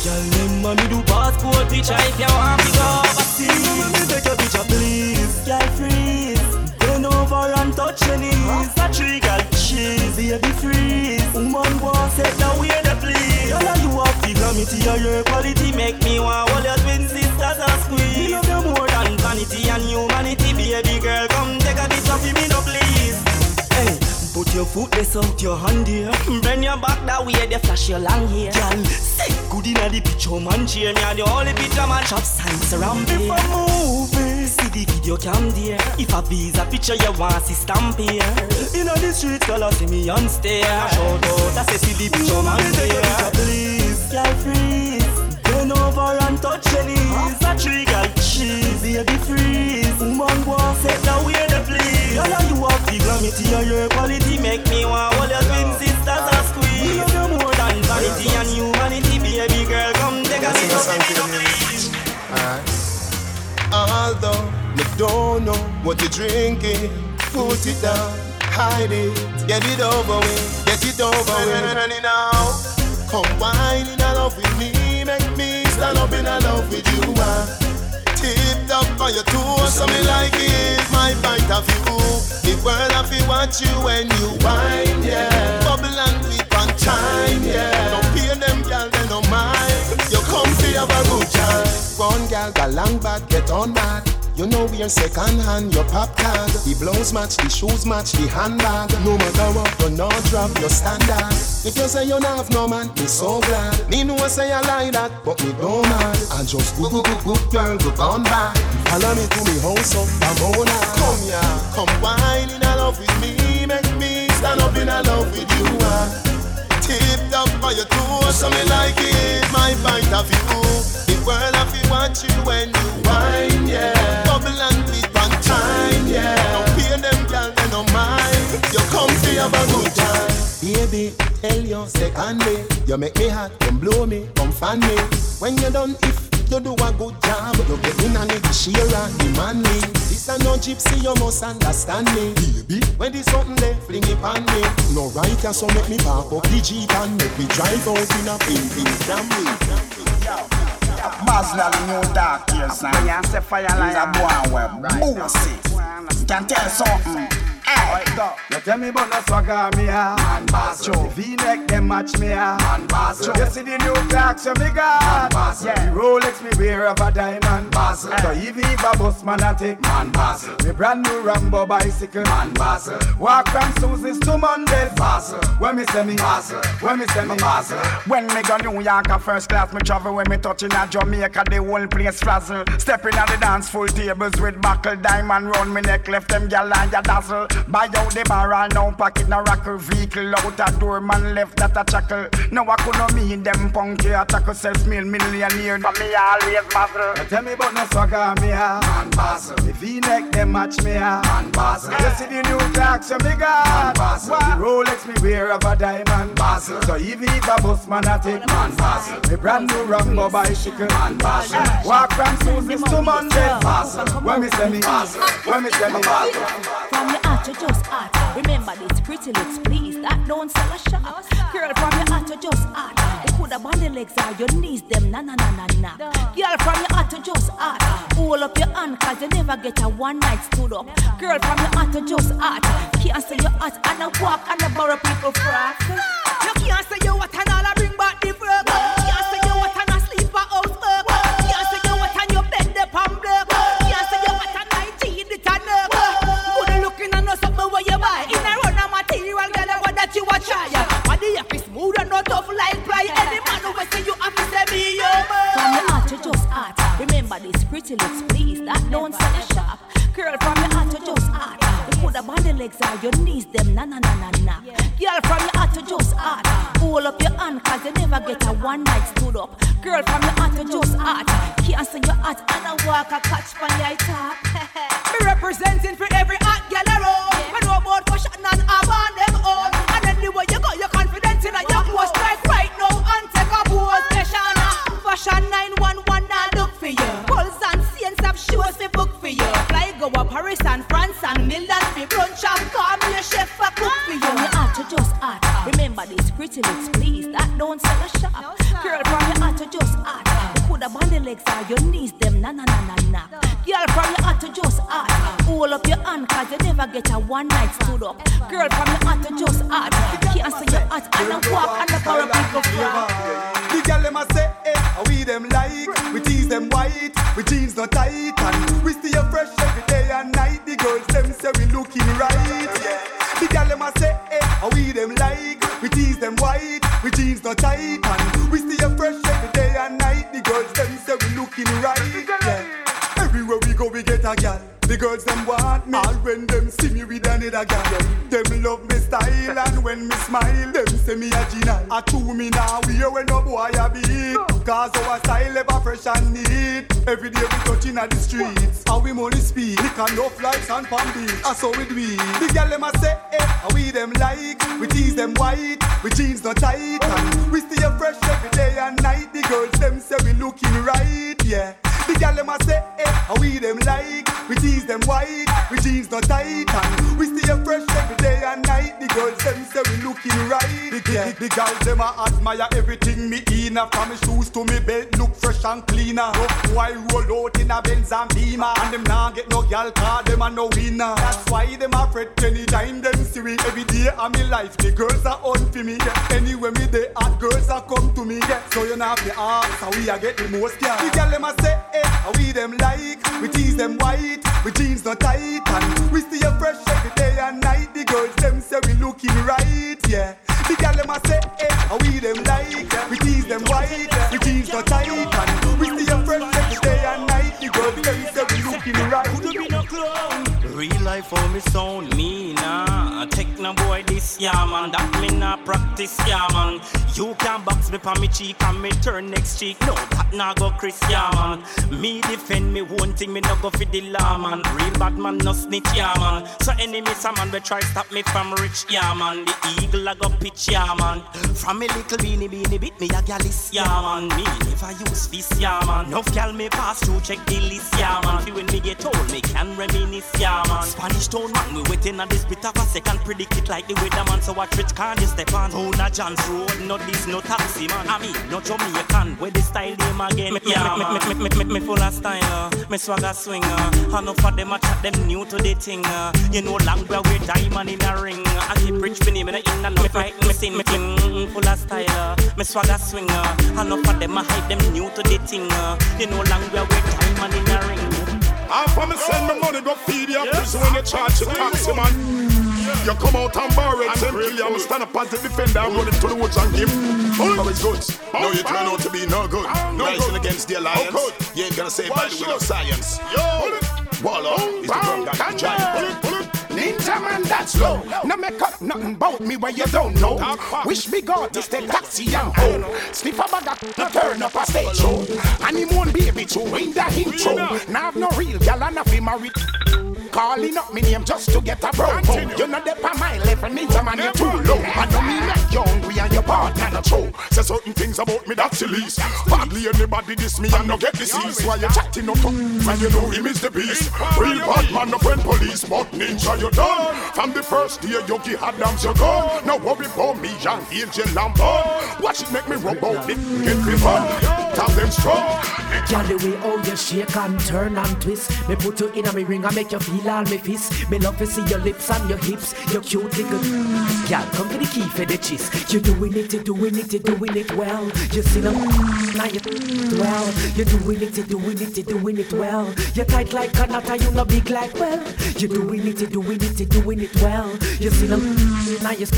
Y'all remember me do passport, bitch, I if you want me go overseas. Remember me take your bitch up, please. Y'all freeze, bend over and touch your knees. A trigger, cheese, baby freeze. Woman won't set the way they please. Y'all a do a figure me to your quality. Make me want all your twin sisters and squeeze. You love you more than vanity and humanity, baby girl, come. Me no please. Hey, put your foot there, out your hand here. Bend your back that way, they flash your long hair. Girl, sick good inna the picture man cheer. Me a the only picture man chop signs around me. If I move, see the video cam there. If I visa picture, you want see stamp here. Inna the street, girl, see me on stare. Shout out, I say see the picture man there. Please, girl, freeze. Bend over and touch your knees. A trigger, cheese, baby, freeze. Woman, go set the way they please. Me don't know what you're drinking. Put it down, hide it, get it over with, get it over with. Now, come wine in a love with me, make me stand up in a love with you. Tipped up on your toes, something like it. My bite of you, the world of you watch you when you wine, yeah. Bubble and flip and chime, yeah. Don't pay them, girl, they don't mind. You come to have a good time. One girl got long back, get on back. You know we're second hand, your pop tag. The blouse match, the shoes match, the handbag. No matter what, you not drop your standard. If you say you don't have no man, me so glad. Me know I say I lie that, but me don't mad. I just go, go, go, go, girl, go on back. Follow me to me house of Ramona. Come here, come wine in a love with me. Make me stand up in a love with you. Tipped up for your toes, something like it. My bite of you. Well, if you want you when you wine, yeah. Bubble and beat and time, yeah. Don't pay them, girl, they don't mind. You come to have a good time. Baby, tell your second day. You make me hot, come blow me, come fan me. When you're done, if you do a good job, you get in and it sheer and demand me. This a no gypsy, you must understand me. Baby, when there's something there, fling it on me. No right, yeah, so make me pop up the Jeep and make me drive out in a pink family. Basla new dark years now. He's a fire lion. Bossy. Can't tell something. Hey, you tell me about no swagger me here. Man Basla. V-neck them match me here. Man Basla. You see the new clocks you me got. Man Basla. Yeah, the Rolex me wear of a diamond. Basla. So even if a bus man I take. Man Basla. Me brand new Rambo bicycle. Man Basla. Walk from Susie's to Mondays. Basla. When me say me. Basla. When me say me. Basla. When me go New York a first class me travel when me touching a Jamaica, the whole place frazzle. Stepping on the dance, full tables with buckle. Diamond round my neck, left them gal and ya dazzle. Buy out the barrel, now pocket no rackle. Vehicle out a door, man left that a chuckle. Now I could not mean them punky attack self-made millionaire. But me always muzzle. You tell me about no swagger me here. Man Basel. The V-neck, they match me here. Man Basel. You see the new clocks you me got. Man Basel. The Rolex me wear of a diamond. Basel. So even if a bus man I take. Man Basel. The brand new Rambo bicycle. Man Basel. Walk from Susie's to Monday. Basel. When me say me Basel. When me say me Basel. From your heart to just heart. Remember this pretty looks please. That don't sell a shop. Girl from your heart to just heart. You coulda band the legs or your knees them. Na na na na na. Girl from your heart to just heart. Hold up your hand cause you never get a one night stood up. Girl from your heart to just heart. Can't say your heart and a walk and a borrow people frack. You can't say your what and all I bring back the frack. Can't say your what and I sleep for out. What do you have is smooth and not tough like fly. Any man who will say you have to say me, yo. From your heart to just heart. Remember this pretty looks please. That don't sell a shop. Girl from your heart to just heart. You put up on the legs or your knees them. Na na na na na. Girl from your heart to just heart. Hold up your hand cause you never get a one night stood up. Girl from your heart to just heart. Can't see your heart and I walk a catch from your top. Me representing for every heart girl around. Me know about fashion and I want them all. Anyway, you got your confidence in a young boy. Strike right now and take a pose. Fashion 911 now look for you. Pulse and scenes have shows we book for you. Fly go up Paris and France and Milan. We brunch and call me a chef a cook for you. From your heart to just heart. Remember this pretty looks please. That don't sell a shop. No, girl from your heart to just heart. You could have on the legs or your knees them. Na na na na na. Girl from your heart to just heart. Hold up your hand cause you never get a one night stood up. Girl from your heart to just heart. You can't see your heart and a walk and a borrow people from. The girl them a say hey, we them like, we tease them white, we jeans not tight and we stay fresh every day and night. The girls them say we looking right. Yeah. The girl them a say hey, we them like, we tease them white, we jeans not tight and we stay fresh every day and night. The girls them say we looking right. Yeah. Everywhere we go, we get a girl. The girls them want me. All when them see me with another girl, them love me style and when me smile, them say me a Gina. A two me now we when no boy a beat. Cause our style ever fresh and neat. Every day we touching at the streets. How we only speak, we can love lights and palm beach. I saw it we. The girl them a say, hey, how we them like, we tease them white, we jeans not tight, and we stay fresh every day and night. The girls them say we looking right, yeah. The gyal dem a say, how we them like. We jeans them white, we jeans not tight, and we stay fresh every day and night. The girls them say we looking right. The girls them a admire everything me in. From me shoes to me belt, look fresh and cleaner. Look why roll out in a Benz and Beamer, and them nah get no gyal 'cause them a no winner. That's why them a fret anytime them see we. Every day of me life, the girls are on for me. Anyway me they hot girls are come to me. So you nah have to ask how we a get the most gyal. The girl them a say, how we them like. We tease them white, we jeans not tight, and we stay fresh every day and night. The girls them say we looking right, yeah. The girl them a say, how we them like. We tease them white, we jeans not tight, and we stay fresh every day and night. The girls them say we looking right. Could be no clown. Real life for me sound me nah. Take no boy this yeah man, that me nah practice yeah man. You can box me pa me cheek and me turn next cheek. No, that nah go crisp yeah man. Me defend me one thing, me no go for the law man. Real bad man no snitch yeah man. So enemies a man we try stop me from rich yeah man. The eagle a go pitch yeah man. From me little beanie bit me a gyalis yeah man. Me never use this yeah man. No gal me pass through check the list yeah man. When me get old me can reminisce yeah man. Spanish town man we waiting on this bit of a second. Predict it like the weather man. So watch rich can't step on. Oh na John's road no this no taxi man. I mean no Jamaican where the style them again yeah man. Me full of style, me swagger swinger. Enough for them a chat them new to the thing. You know long where we diamond in a ring. I keep rich beneath me in and out. Me sing me ting full of style, me swagger swinger. Enough for them a hype them new to the thing. You know long where we diamond in a ring. I promise send me money go feed you up. So when you charge the taxi man, you come out and bar it, and really I'm stand up as the defender. I'm running to the woods and give always goods. No, you turn out to be no good. No rising good against the alliance. Oh, you ain't gonna say by the way of science. Wallow is the drunk and giant. Ninja man, that's low. No make up nothing about me when you don't know. Wish me God is the taxi and home. Slip a bag up, no turn up a stage show. Honeymoon baby to win the intro. Now I've no real gal and I feel married. Calling up my name just to get a promo. You're not there for my level, ninja man, you're too low. I know me not young, hungry and your partner not true. Say certain things about me that's least. Hardly anybody diss me and no get disease. While you're chatting up, and you know him is the beast. Real bad man, no friend police, but ninja you're done. From the first day Yogi Adams you're gone. Now worry about me, young angel and bun. Watch it make me rub out it, get me fun. Tap them strong. Jolly way all you shake and turn and twist. Me put you in a me ring and make you feel all me fist. Me love to see your lips and your hips, your cute little girl, come to the key for the cheese. You're doing it, you're doing it, you're doing it well. You see them now you're well. You're doing it, you're doing it, you're doing it well. You're tight like a knot and you're not big like well. You're doing it, you're doing it, you're doing it well. You see them now you're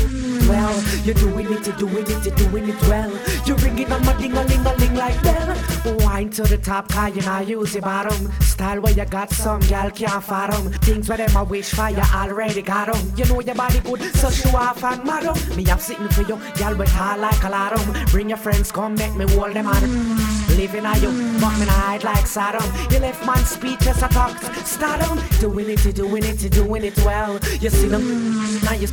well. You're doing it, you're doing it, you're doing it well. You're ringing on my ding-a-ling-a-ling like bell. Wine to the top car, you know use the bottom. Style where you got some, y'all can't fathom. Things where them I wish for, you already got them. You know your body good, so show off and madam. Me I'm sitting for you, y'all with hard like a lot of them. Bring your friends, come make me hold them on. Living on you, but me hide like Sodom. You left man speechless, I talk stardom. Doing it, doing it, doing it well. You see them, now you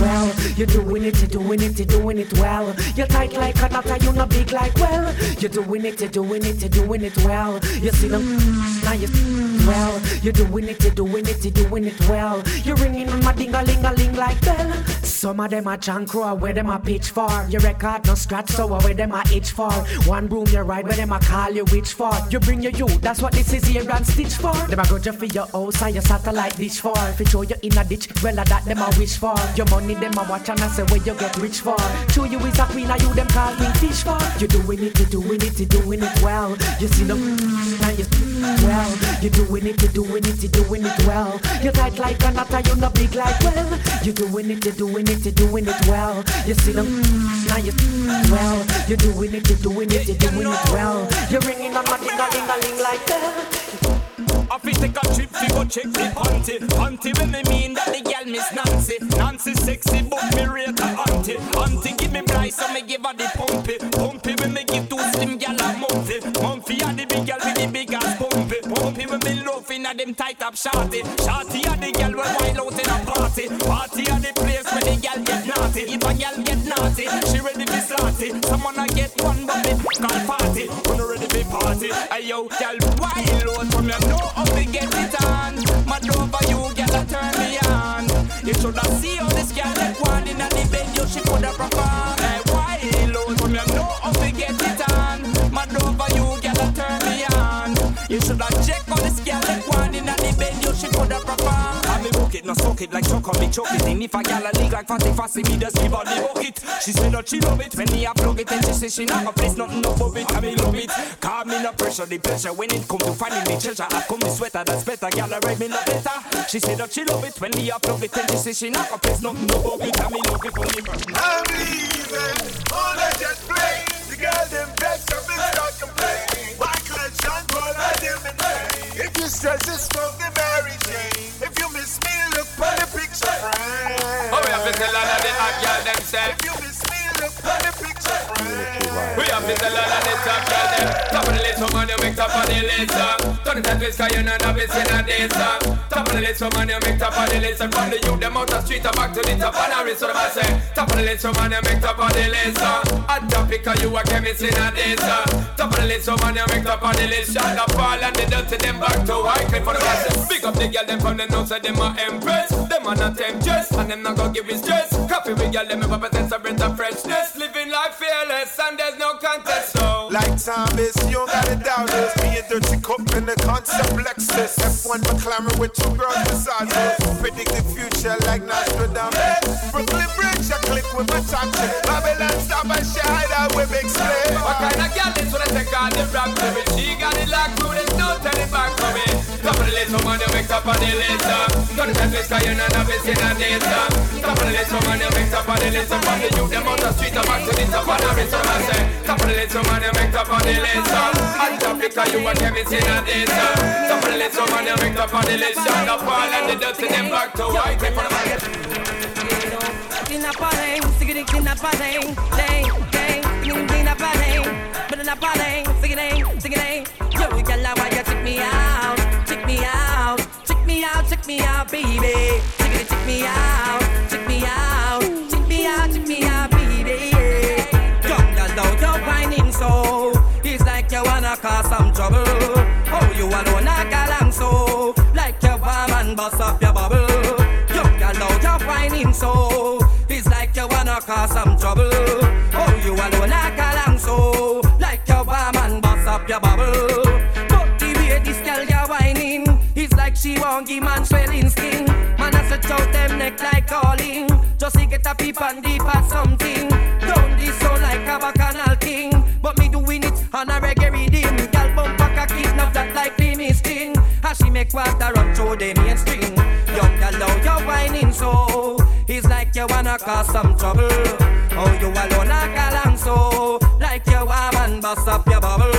well. You're doing it, doing it, doing it well. You're tight like a knot, you're not big like well. You're doing it, doing it, doing it well. You see them, now you well. You're doing it, doing it, doing it well. You're ringing on my ding-a-ling-a-ling like bell. Some of them are junk or where them a pitch for. Your record no scratch, so where them a itch for. One room you ride where them a call you witch for. You bring your you, that's what this is here and stitch for. Them a go just for your house and your satellite dish for. If you throw you in a ditch, well a that them a wish for. Your money them a watch and I say where you get rich for. True you is a queen and you them call me fish for. You doing it, you doing it, you doing it well. You see them, and you well. You doing it, you doing it, you doing it well. You tight like a knot and you not big like well. You doing it, you doing it. You're doing it well. You see them now you're well. You're doing it, you're doing it, you're doing it well. You're ringing on my ding-a-ling-a-ling like that. I feel take a trip to go check the auntie when me mean that the girl miss Nancy sexy but me rate her auntie give me price so me give her the pumpy when me give two slim girl a mumpy are the big girl with the big ass pumpy when me loafing at them tight up shorty are the girl when wild out in a party are the place where the girl get naughty. If a girl get naughty she ready be slotty. Someone a get one but me call party. When ready be party want it. Ayo, y'all wild load from you know how to get it on. Mad over you, get a turn me on. You should have seen how this girl that one in the venue, she could have performed. Like wild load from you know how to get it on. Mad over you, get a turn me on. You should have checked on this girl that one in the venue, she could have performed. It, no suck it like choke on me, choke it. And if a gal a leak like fatty fussy, me just give her the bucket. She said that she love it when me a plug it, and she say she not a place nothing up of it. I me love it, calm me no pressure, the pressure when it come to finding me treasure. I come me sweater, that's better, gal a ride me no better. She said that she love it when me a plug it, and she say she not a place nothing up of it. I me love it when me burn. I'm leaving, all I just play. The girl them best of me start complaining. Why can't Sean Paul I them in play? If you stress it's from the Mary Jane. If you miss me, look for the picture frame. Oh, we have to tell all of the hot girl themself. If you miss me, look for the picture frame. We have to tell all of the top girl them. Top of the list, woman, you make top of the list. Turn it to twist, cause you know not be seen a day. Top of the list, woman, you make top of the list. And from the youth, them out the street, back to the top of the wrist. So the man say, top of the list, woman, you make top of the list. Hot topic, cause you a chemist in a day. Top of the list, woman, you make top of the list. Shot the fall and the dirty, them back to high cliff. For the man say, pick up the girl, them from the nose of them are empress. Them are not temptress, and them not gonna give his dress. Coffee with girl, them ever presents a breath of freshness. Living life fearless, and there's no contest, so like zombies, you don't gotta doubt us. Me a dirty cup in the concept Lexus. F1 McLaren with two girls beside us. Predict the future like Nostradamus. Brooklyn Bridge, I click with my toxic. Babylon stop and she hide out with big slave. What kind of girl is when I take all the rap to me? She got it locked through, there's no turning back for me. Top of the list, woman, you make top of the list. Got it that twist, you know not be seen a day. Top of the list, woman, you make top of the list. From the youth, them out the street, I'm back to the top of the wrist. So I say, top of the list, woman, you make top of the list. And top because you a chemist in a day. Top of the list, woman, you make top of the list. Shut up all and the dust in them back to white. Take for the market. Check me out, baby. Check me out, check me out, check me out, check me out, baby. Jump down, down, you're whining so. It's like you wanna cause some trouble. Oh, you alone a galang so. Like you warm and bust up your bubble. Jump down, down, you're whining so. It's like you wanna cause some trouble. Oh, you alone a galang so. Like you warm and bust up your bubble. She won't give man swelling skin. Man has to choke them neck like calling. Just to get a peep and deep at something. Don't this sound like a bacchanal king. But me doing it on a reggae rhythm. Girl bump back a kid, not that like me sting. As she make water run through the main string. Young girl, now you're whining so. It's like you wanna cause some trouble. Oh, you alone like a galang so. Like you have and bust up your bubble.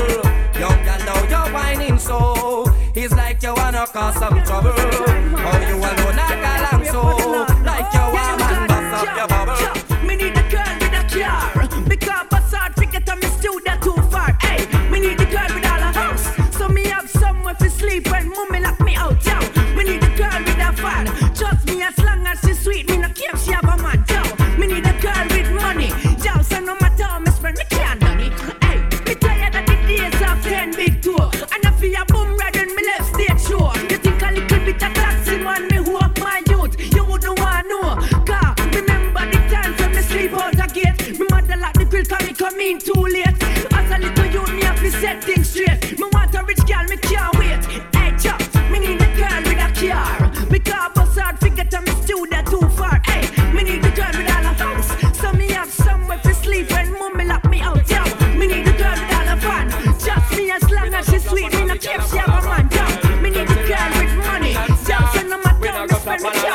Young girl, now you're whining so. It's like you wanna cause some trouble. Oh, you alone a galang so. Like you wanna bust up your bubble. Me need a girl with a car. Because Bassard figured I missed you that too far. Hey, me need a girl with all a house. So me have somewhere to sleep when mummy lock me out. Yo, me need a girl with a fat. Trust me as long as she's sweet. Me no care if she have a man. Yo, me need a girl with money. Yo, so no matter how me spend, me can't done it. Hey, me tired of the days of 10 big tour. And I feel a boom right in me left stage show. You think a little bit of taxi man, me who up my youth. You wouldn't want to know. Cause remember the times when me sleep out the gate. Me mother like the grill cause me come in too late. As a little youth, me have to set things straight. Me want a rich girl, me can't wait. Hey, chop, me need a girl with a car. Because Bassard figure to me still that too far. Hey, me need a girl with all a house. So me have somewhere to sleep when mummy lock me out. Yo, me need a girl with all a van. Just me as long as she's sweet. Me no care if she have a man. Yo, me need a girl with money. Yo, so no matter me spend me care.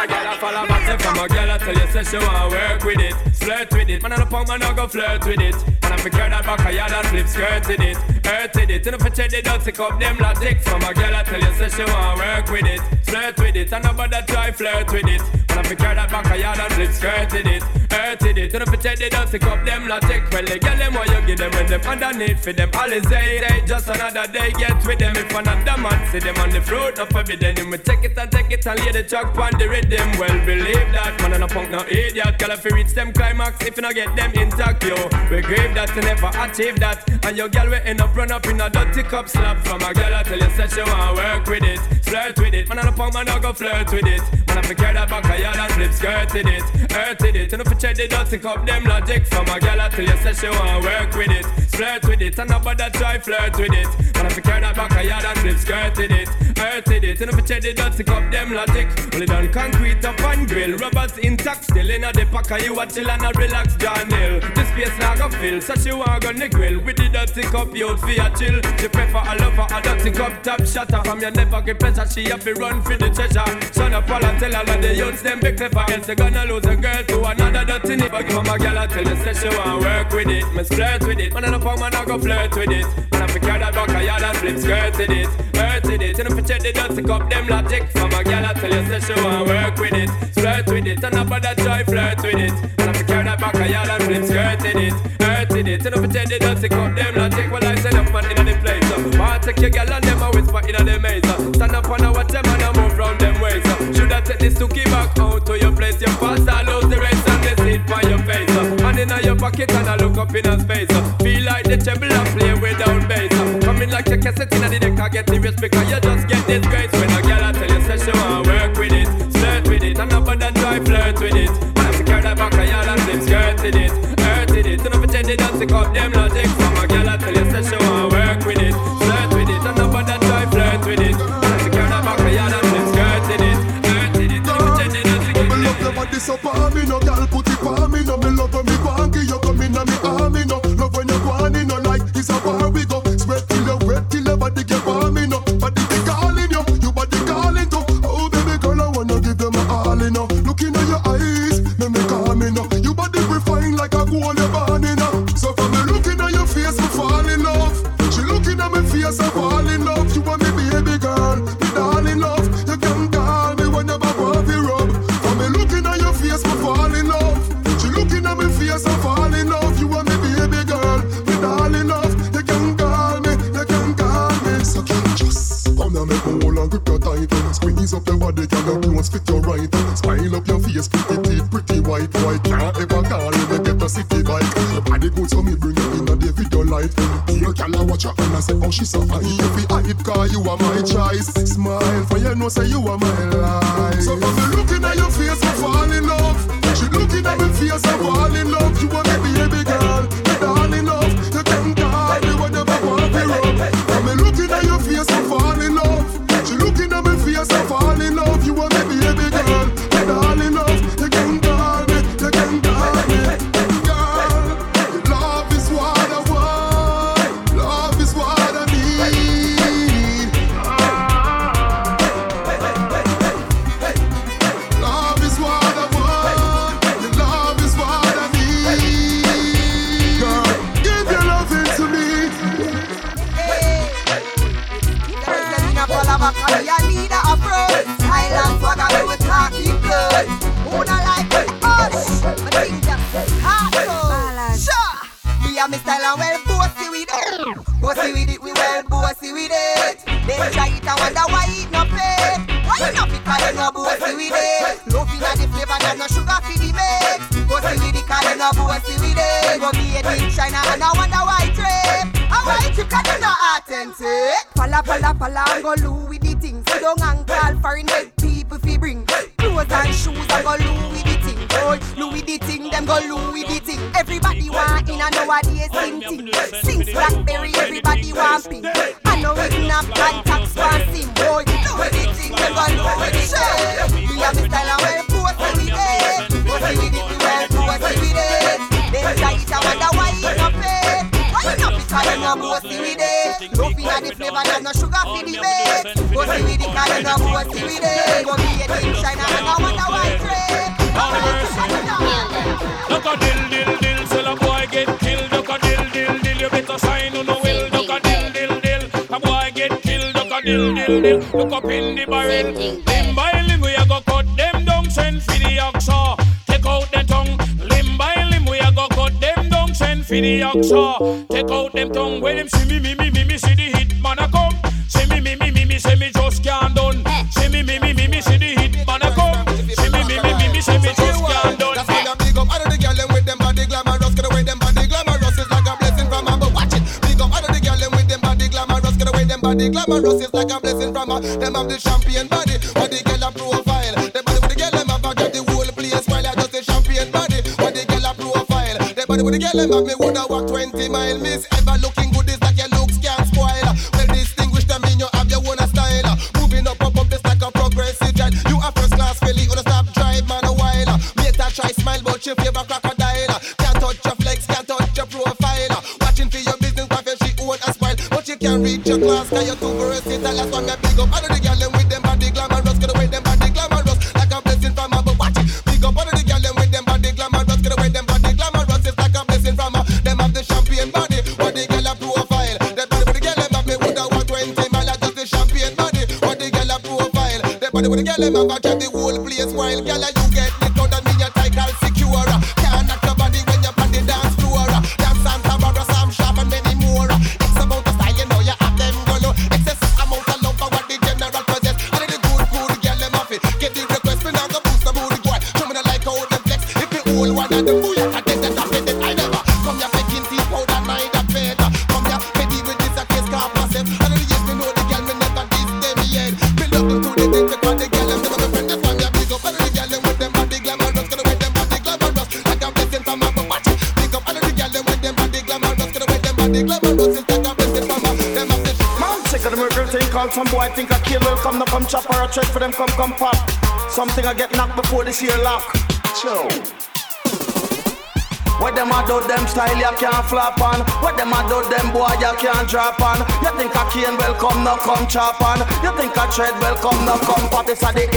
From a girl I tell you, say she wanna work with it. Flirt with it. Man on the punk, man I go flirt with it. And I figure that back a yard that flip skirt in it. Hurt in it. And if I check they don't take up them logic. From a girl I tell you, say she wanna work with it. Flirt with it. And nobody try flirt with it. And if you carry that back a yard and flip skirt in it, hurted it. You don't protect the dusty cup, them la take. Well, they get them what you give them when them underneath for them. All is day, just another day, get with them. If another man see them on the fruit of forbidden, you may take it and lay the chalk on the rhythm. Well, believe that, man, and a punk no idiot. Call if you reach them climax, if you not get them intact, yo. We grieve that you never achieve that. And your girl will end up run up in a dirty cup slap from a girl until you said she wanna work with it, flirt with it. Man, and a punk man, I go flirt with it. Man, if you carry that back a yard and flip skirt in it, hurted it. You know if you check the dusty cup, them logic from a girl until you said she wanna work with it, flirt with it. And nobody try flirt with it. Man, if you carry that back a yard and flip skirt in it, hurted it. You know if you check the dusty cup, them logic. Only done concrete up and grill, robots intact still in a the packer. You a chill and a relax, John Hill. This space now go fill, so she wanna go the grill with the dirty cup. You'd feel a chill. She prefer a lover, a dirty cup top shatter. From your never get pressure, she have to run for the treasure. Son of Paul and tell her that the youths them be clever, else they gonna lose a girl to another dirty nipper. Give them a girl I tell you say she wanna work with it, miss flirt with it. Man and a punk man I go flirt with it. Man I figure that back a yard and flip skirt in it, hurted it. You know if check the dirty cup, them logic. From a girl I tell you say she wanna work with it, flirt with it. And nobody try flirt with it. Man I figure that back a yard and flip skirt in it, hurted it. You know if check the dirty cup, them logic. Well I said up man in the place. Wanna take your girl and them a whisper in the maze. Stand up and watch them and I move round them ways. Should I take this to give back out to your place? Your past I lose the race and they sit by your face. And in your pocket and I look up in a space. Feel like the treble and play without bass. Coming like your cassette in the deck, I get serious because you just get this grace. When a girl I tell you say she wanna work with it, flirt with it, and nobody try flirt with it. When I secure that back I y'all and flip skirt in it, hurted it. So no pretend they don't stick up them logic. From a girl I tell you say she wanna work with it, flirt with it, and nobody try flirt with it. When I secure that back I y'all and flip skirt in it, hurted it. So no pretend they don't stick up them logic. Nobody disappoint me, no girl put it for me, no me love me banky, you come in and me army, no love when you go in, no like it's a bar we go. Spread till you wet till your body get warm, no body they calling you, you body calling too. Oh baby girl, I wanna give them my all, you know. Look in your eyes, make me calm, you know. You body refined like a gold you born, you know. So from me looking at your face, I fall in love. She looking at my face, I fall in love. You want me baby girl, me darling love. You can call me when you back off your rub. From me looking at your face, I fall in love. She looking at my face, I fall in love. Squeeze up your body, can your clothes fit your right? Smile up your face, pretty teeth, pretty white. Can't ever call you, get a city bike. Body good, so me bring you in a day video light. You can watch her and I say, oh, she's so high. If you hype, car, you are my choice. Smile, for you know, say you are my life. So from me looking at your face, I fall in love. She looking at my face, I fall in love. You want me baby girl, you're darling love. You can call me whatever you want to rub. From me looking at your face, I fall in love. She looking at me face, I fall in love. You want me baby girl, you're darling love. You can call me, you can call me. Girl, love is what I want. Love is what I need. Love is what I want. Your love is what I need. Girl, give your love into me. I need a friend. I love for that we talk in blood. Who don't like it? Hush, I think that's hard. Sure, we are Mr. Long well bossy with it. Bossy with it, we well bossy with it. They try it and wonder why it no pay. Why not be calling no bossy with it? Loving at the flavor and no sugar for the mix. Bossy with it, calling no bossy with it. Go be a big China and I wonder why trip. Why you can't not authentic? Pala, I go loo with the things. You don't call foreign head people fi bring. Clothes and shoes, I go loo with the thing. Boy, loo with the thing, them go loo with the thing. Everybody want in and nowadays sing thing. Since Blackberry, everybody want pink. I know it's not contacts for sing. Boy, loo with the thing, them go loo with the shit. We have the style and we're posting with it. Posting with it, we're posting with it. They try it and wonder why it's not fair. Cause no bossy with it. Loving at the flavor, there's no sugar for the bait. Bossy with it, cause no bossy with it. Go be a big China and I wonder why trade. Look a dill, sell a boy get killed. Look a dill, you better sign on the will. Look a dill, a boy get killed. Look a dill, look up in the barrel. Limb by limb, we a go cut them down, send for the for the action. Take out them tongue when them see me, see the hit man a come. See me, see me just can't done. See me, see the hit man a come. See me, see me just can't done. That's why them big up all of the girls them with them body glamorous. Get away them body glamorous is like a blessing from her. But watch it, big up all of the girls them with them body glamorous. Get away them body glamorous is like a blessing from her. Them have the champion body, but the girl a profile. Them body with the girl them have got the whole place while I just the champion body. But with the girl I me woulda walk 20 miles. Miss ever looking good is like your looks can't spoil. Well distinguished them in you have your own style. Moving up this like a progressive child. You a first class filly, on a stop drive man a while. Mate a try smile but you favor crocodile. Can't touch your flex, can't touch your profile. Watching for your business, but she own a smile. But you can't reach your class, cause you're too versatile. That's why me big up all of the girl them with them body glamorous. Get away them body glamorous like a blessing from her. But watch it, big up all of the girl them with them body glamorous. Get away them body glamorous. Them have the champion body, what the girl a profile. Them body with the girl them have me woulda walk 20 miles. Just the champion body, what the girl a profile. Them body with the girl them have a drive the whole place wild. Girl, you get the turn and me your title secure. Can't knock your body when you're on the dance floor. Dance and Tamara, Sam Sharp and many more. It's about the style, you know you have them gonna excess amount of love for what the general possess. And the good girl them have it. Get the request, me now go boost the booty boy. Show me the like how them flex. If the whole one of them booyah, I guess that's it. Some boy think I kill her, come now come chop her a check for them, come pop. Something I get knocked before this year lock. Chill. What them a do, them style ya can't flop on. What them a do, them boy ya can't drop on. You think I can, well come now come chop on. You think I tread, well come now come pop. It's a the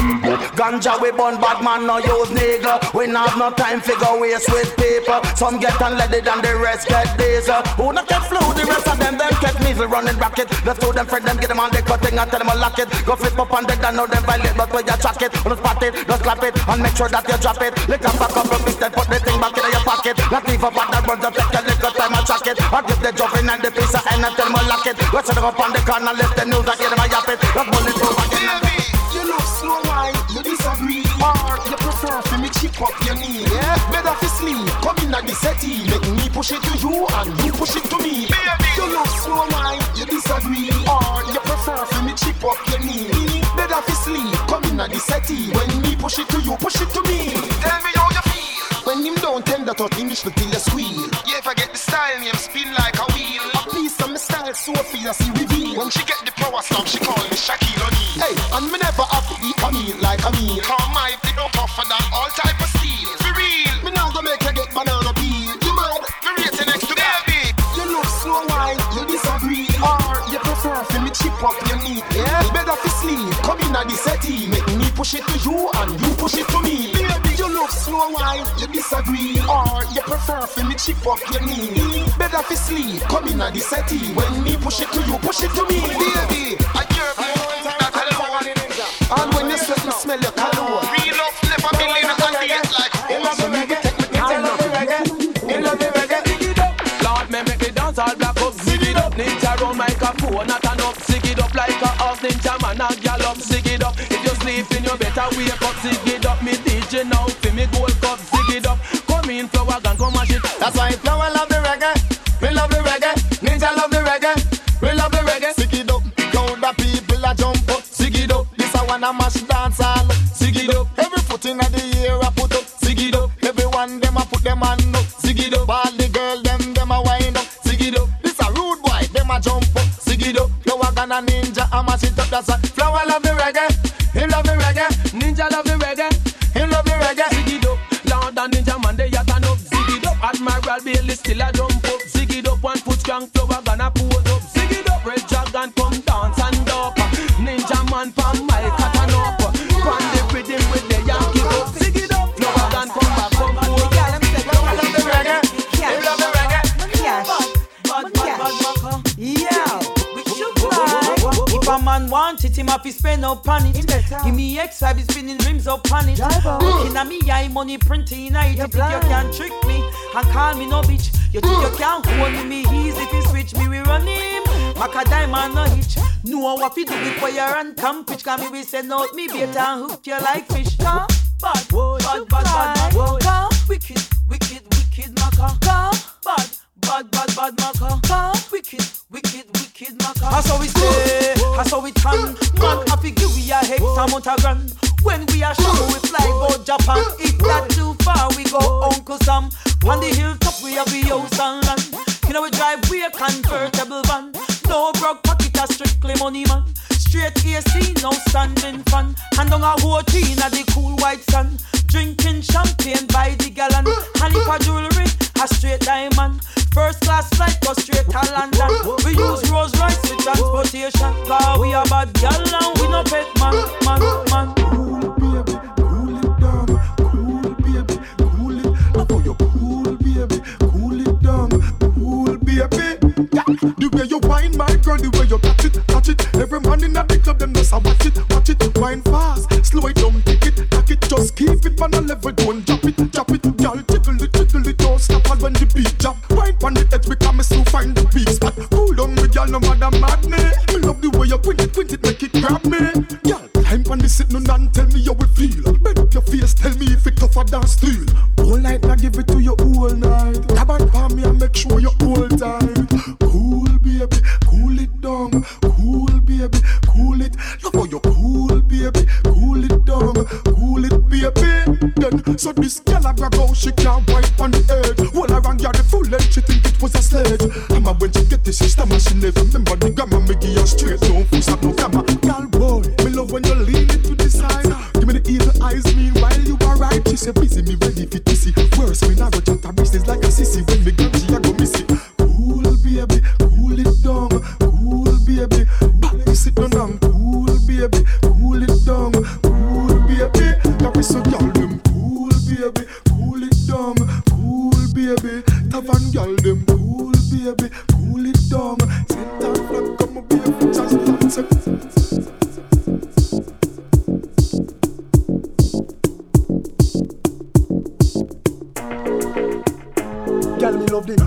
ganja we burn, bad man no use nigga. We not have no time figure waste with paper. Some get unleaded and the rest get diesel. Who not get flu, the rest of them get measle running bracket. Let's throw them friend them, get them on the cutting and tell them a lock it. Go flip up on deck and know them violate, but where you track it, don't spot it, just clap it and make sure that you drop it. Lick up a couple of bits then put the thing back in your pocket. Not leave up on that run, just take a little time and track it. Or give the jumping and the piece of end and tell them I lock it. Let's set up on the corner, lift the news and give them a yap it. Let's bullet through again and baby, you love slow wine, you disagree. Or you prefer for me chip up your knee. Yeah, better for sleep, come in at the settee. Make me push it to you and you push it to me. Baby, you love slow wine, you disagree. Or you prefer for me chip up your knee. Better for sleep, come in at the settee. When me push it to you, push it to me. Tell me how you feel. When him don't tell that out English but till you squeal. Yeah, if I get the style, him spin like a wheel. A piece of my style so feel I see reveal. When she get the power slam, she call me Shaquille O'Neal. Hey, and me never have to eat a meal like a meal. Come my they don't offer that all type of steel. For real, me now go make you get banana peel. You mad, me rating next to baby. You look slow wine, you disagree. Or you prefer for me chip up your knee. Yeah, better for sleep, come in at the settee. Make me push it to you and you push it to me. Slow wine, you disagree, or you prefer for me chip up your knee. Better for sleep, come in at the settee. When me push it to you, push it to me. Baby, I hear you that alone. And when you sweat, you smell your cologne. We love never be leaning on the end like hoes. So me take me to I love you reggae, I love you reggae. Dig it up, Lord, me make me dance all black up. Zig it up, ninja round microphone, not enough. Zig it up like a house ninja man and gallop. Zig it up, if you sleeping, you better wake up. Zig it up, me DJ now. Me gold cup, zig it up. Come in, flower and come mash it. That's why flower love the reggae. We love the reggae. Ninja love the reggae. We love the reggae. Zig it up. Crowd of people a jump up. Zig it up. This I wanna mash dance all. Zig it up. Every foot in the air I put up. Zig it up. Everyone them I put them hand up. Zig it up. All the girl them a wind up. Zig it up. This a rude boy them a jump up. Zig it up. Flower and a ninja a mash it up. That's why flower love the reggae. He love the reggae. Ninja love the reggae. Admiral Bailey still a jump up. Zig it up, one foot strong, flower gonna pose up. Zig it up, Red Dragon come dance and up. Ninja man from my cotton up. From the rhythm with the Yankee up. Zig it up, flower gonna come back, come pose up. I love the reggae, I love the reggae. Cash, bad, yeah, we should fly. a man want it, him have to spend up on it. Give me X5, he's spinning rims up on it. Looking at me, I money printing, I think you can trick me and call me no bitch. You think you can't hold me easy if you switch me, we run him. Mac a diamond, no hitch. No one what you do before you run, come pitch. Can me we send out me bait and hook you like fish. Come, bad, bad, bad, bad, bad, come, wicked, wicked, wicked, Maca. Come, bad, bad, bad, bad, Maca. Come, wicked, wicked, wicked, Maca. That's how we stay, that's how we turn. Man, I figure we are hex amount a grand. When we are show, we fly about Japan. If that too far, we go Uncle Sam. On the hilltop, we have the house and land. You know we drive, we a convertible van. No broke pocket, a strictly money man. Straight AC, no standing fan. Hand on a whole tea in the cool white sun. Drinking champagne by the gallon. And if a jewelry, a straight diamond. First class flight, go straight to London. We use Rolls Royce with transportation. Cause we a bad gal and we no pet man, man, man. Cool it, baby, cool it down. Cool it, baby, cool it. Love how you cool, baby, cool it down. Baby, yeah. The way you wine, my girl, the way you touch it Every man in the club, them just watch it Wine fast, slow it down, take it Just keep it on a level, don't drop it Y'all tickle it, don't stop it when the beat drop Wine on the edge, because I still find the beat spot Cool down with y'all, no matter mad me I love the way you point it, make it grab me Y'all climb on the sit, no none, tell me how it feel Bend up your face, tell me if it tougher than steel All night, now give it to you all night Come and palm me and make sure you all time Cool baby, cool it down. Cool baby, cool it. Love how you cool baby, cool it down. Cool it baby. Then so this girl I grab out, she can't wipe on the edge. Well I rang her the full length, she think it was a sledge. And when she get the system, she never remember the grammar. Make you straight down, full stop no grammar. Girl boy, me love when you lean it to the side. Give me the evil eyes, meanwhile you are right. She say busy, me ready for tissy. Worse me now, chat a business like a sissy. When me grab she a go missy. Baby, cool it down, cool baby. Back to sit down, cool baby, cool it down, cool baby. That we so y'all them, cool baby, cool it down, cool baby. Tavan y'all them, cool baby, cool it down. Sit down, flat, come up here, just dance.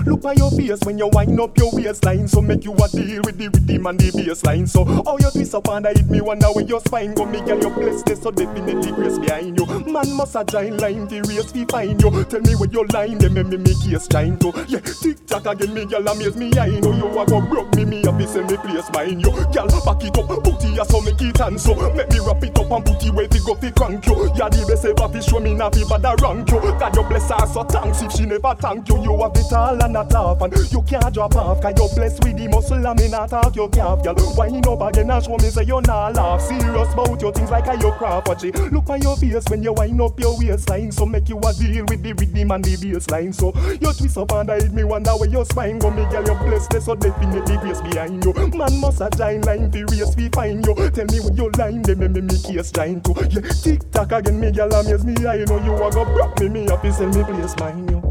Look at your face when you wind up your waistline. So make you a deal with the rhythm and the baseline. So how you twist up and I hit me wonder where your spine go. Me girl you place this so definitely grace behind you. Man must a giant line the race we find you. Tell me where your line them make me case trying to. Yeah, tick tock again me girl amaze me I know you a go broke me a be send me place mine you. Girl back it up booty ya so make it and so. Make me wrap it up and booty where fi go fi crank you. Ya the best ever fi show me na fi bad a rank you. God you bless her so thanks if she never thank you. You a bit and not laugh and you can't drop off. Cause you're blessed with the muscle and me not talk your calf. Girl, wind up again and show me say you're not laugh. Serious about your things like a your craft. Watch it, look on your face when you wind up your waistline. So make you a deal with the rhythm and the baseline. So you twist up and hide me wonder where your spine go. Me girl, you're blessed so definitely grace behind you. Man must a giant line the race we find you. Tell me when your line they make me case giant too. Yeah, tick tock again me girl amaze me I know you a go broke me up and sell me place mine you.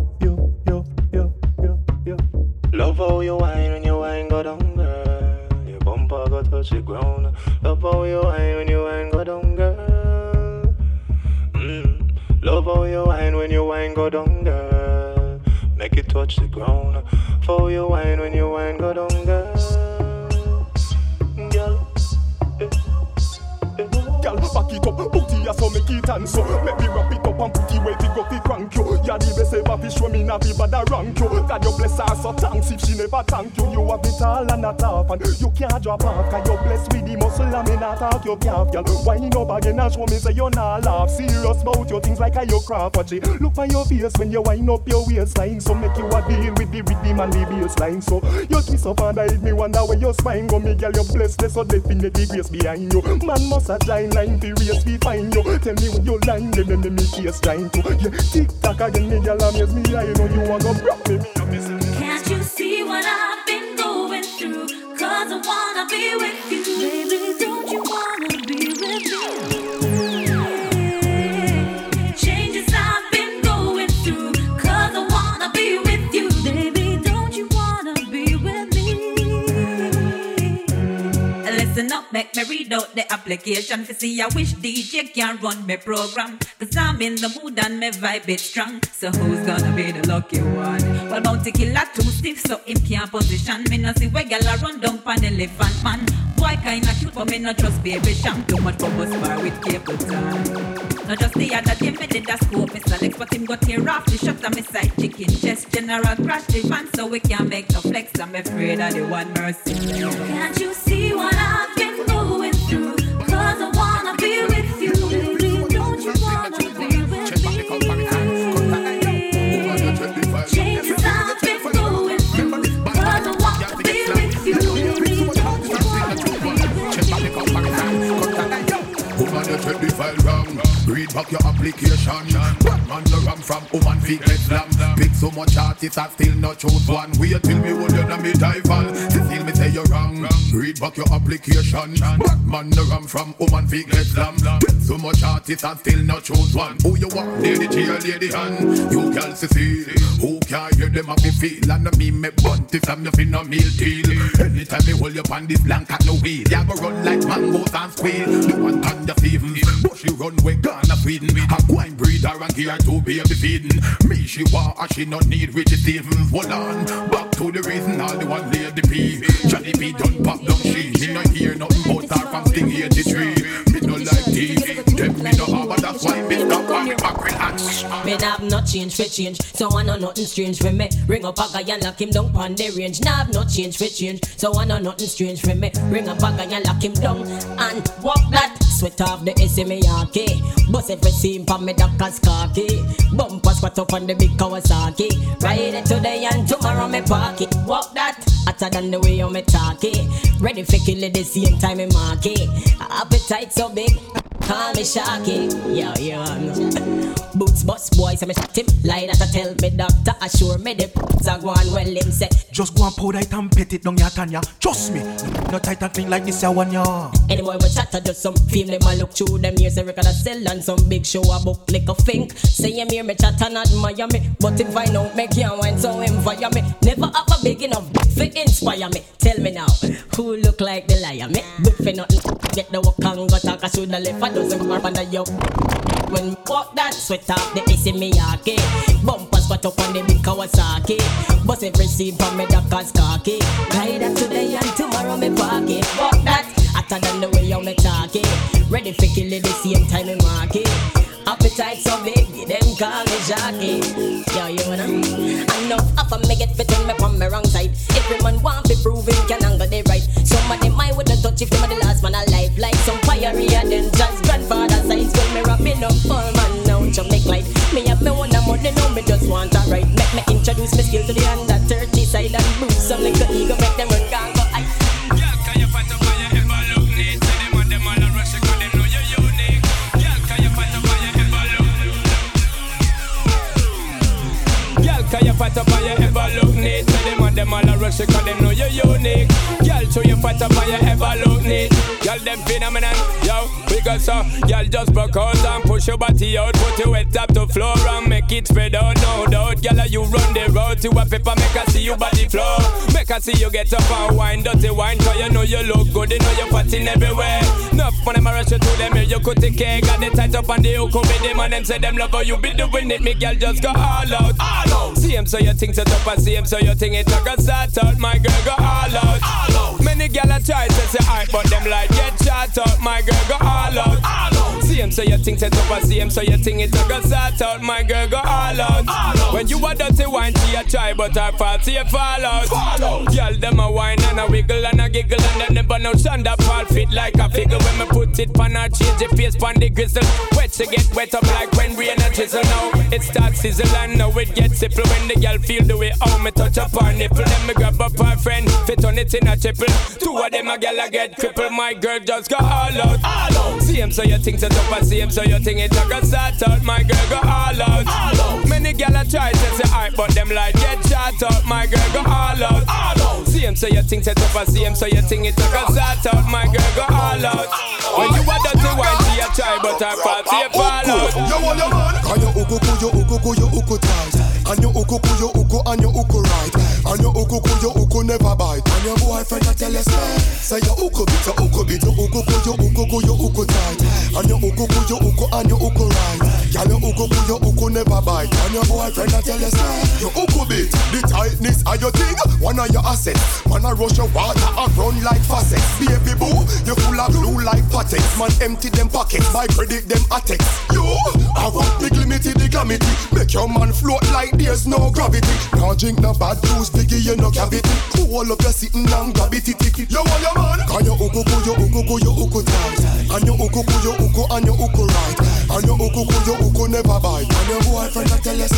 Love how you whine when you whine go down, girl. Your bumper go touch the ground. Love how you whine when you whine go down, girl. Love how you whine when you whine go down, girl. Make it touch the ground. For you whine when you whine go down, girl. Girl. Girl, back it up, booty ya so make it and so. Make me wrap it up and booty where fi go fi crank you. Ya the best ever fi show me na fi bad a rank you. God you bless her so thanks if she never thank you. You have it all and a laugh and you can't drop off. Cause you blessed with the muscle and me not talk your calf. Girl, wind up again and show me say you not laugh. Serious about your things like a your craft. Watch it, look on your face when you wind up your waistline. So make you a deal with the rhythm and the baseline. So you twist up and hide me wonder where your spine go. Me girl you blessed so definitely grace behind you. Man must a giant line the race we find you. Tell me when your line they make me case trying to. Yeah, tick tock again me girl amaze me I know you a go broke me up missing. Can't you see what I've been going through? Cause I wanna be with you. Baby, don't you wanna be with me? Listen up, make me read out the application. For see, I wish DJ can run my program. Cause I'm in the mood and my vibe is strong. So who's gonna be the lucky one? Well, Bounty Killer too stiff, so him can't position. Me no see where y'all run down pan elephant man. Boy kinda cute, but me no trust baby sham. Too much bubble spar with cable time. Now just the other day, me did a scope, Mr. Lex, but him got here off the shot and me side chicken chest. General crash the fan, so we can't make no flex. I'm afraid of the one mercy. Can't you see what I've been going through? Cause I wanna be with you, baby. Don't you wanna be with me? Changes I've been going through. Cause I wanna be with you, baby. Don't you wanna be with me? Woman, you check the file wrong. Read back your application. One man the ram from woman feet get slammed. Pick so much artists I still not choose one. Wait till me would you know me dive on. Still me say you're wrong. Read back your application. One man the ram from woman feet get slammed. Pick so much artists I still not choose one. Who you want? Lady tail, lady hand. You girls see. Who can hear them happy feel? And me make bunties and me finna meal deal. Anytime me hold you on this blank at no wheel. You have a run like mangoes and squeal. You want thunder. But she run way Ghana feeding. A wine breeder and gear to baby feeding. Me she want and she not need with the savings. Hold on, back to the reason all the one lay the pee. Johnny B done pop down she. She not hear nothing but her from Sting 83. Me no like TV, them me no have, but that's why me stop on me back relax. Me nah have no change for change, so I know nothing strange for me. Ring up a guy and lock him down pon the range. Nah have no change for change, so I know nothing strange for me. Ring up a guy and lock him down and walk that. Sweat off the SMARK, bust every seam from me doctor's khaki. Bumper squat up on the big Kawasaki. Ride it today and tomorrow me park it. Walk that, hotter than the way I'm talking. Ready for kill it the same time me mark it. Appetite so big, call me Sharky. Yo, yo. Boots bust boys, I'm a shot him. Lie that I tell me doctor, assure me the poops are going well him say. Just go and powder it and pet it down your tanya. Trust me, no tight and clean like this ya one ya. Anyway, we chatter just some film. Them a look through them years, a record I sell and some big show a book like a think. Say him hear me chat and admire me, but if I know me can't wine so him via me. Never have a big enough bit for inspire me. Tell me now, who look like the liar me? But for nothing, get the walk and go talk. I shoulda left a dozen more under you. When walk that sweat off the SMARK, bumpers squat up on the big Kawasaki. Bust every seam from me doctor's khaki. Ride that today and tomorrow me park it. Walk that, hotter than the way I'm talking. Ready for kill it the same time in market. Appetite so big, them call me Jackie. Yo, you wanna? Enough of a me get fit on me from my wrong side. Every man want be proven can angle they right. Some of them I wouldn't touch if them are the last man alive. Like some fiery and then just grandfather size. When me rapping up all man now Jamaica light. Me have me one and money now me just want to write. Make me introduce me skill to the under 30 side and boost some little ego make them run gang go ice. Cause you fat up and you ever look neat. Tell them and them all a rush you cause them know you're unique. Girl, so you fat up and you ever look neat. Girl, them phenomenon, yo, because girl just broke out and push your body out. Put your wet up to floor and make it spread out, no doubt. Girl, you run the road, you a paper, make her see you body flow. Make her see you get up and wine, dirty wine. Cause you know you look good, you know you're fatting everywhere. Enough for them a rush you to them, you could take care. Got the tight up and the hook up with them and them say them love how you be doing it. Me girl just go all out, all out. See him so your thing set up and see him so your thing it like a start out. My girl go all out, all out. Many gal a try to say I but them like get shot out. My girl go all out, all out. See him so your thing set up and see him so your thing it like a start out. My girl go all out, all out. When you a dirty wine she a try but her fault she a fall out, fall out. Y'all them a whine and a wiggle and a giggle and them never know Shonda Paul fit like a figure. When me put it pan her change the face pan the gristle. Wet she get wet up like when rain a drizzle. Now it starts sizzle and now it gets simple. When the girl feel the way how me touch up her nipple, then me grab up her friend, fit on it in a triple. Two of them a girl a get crippled. My girl just go all out, all out. See him so your thing set up and see him so your thing it a go start out. My girl go all out, all out. Many girl a try to say I but them like get shot out. My girl go all out, all out. See him so your thing set up and see him so your thing it a go start out. My girl go all out. When you a dirty wine she a try but her party a fall out. You want your man? Can you uku ku you uku ku you uku tight? And you uku ku you uku and you uku right. And you uku ku you uku never bite. And your boyfriend a tell us say your uko bit, your uko bit, your uko go, your uko go, your uko tight. And your uko go, your uko and your uko right. Girl, your uko never bite. And your boyfriend a tell us your uko bit, the tightness of your thing, one of your assets. Man a rush your water and run like faucets. Baby boo, you full of blue like patex. Man empty them pockets, my credit them attex. You have a big limit to the gravity. Make your man float like there's no gravity. Now drink no bad juice, biggie you no cavity. Cool up your sitting and grab it, you want your man? Can you uko go, you uko go, you uko tight. And you uko go, you uko and you uko right. And you uko never bite. And your boyfriend a tell us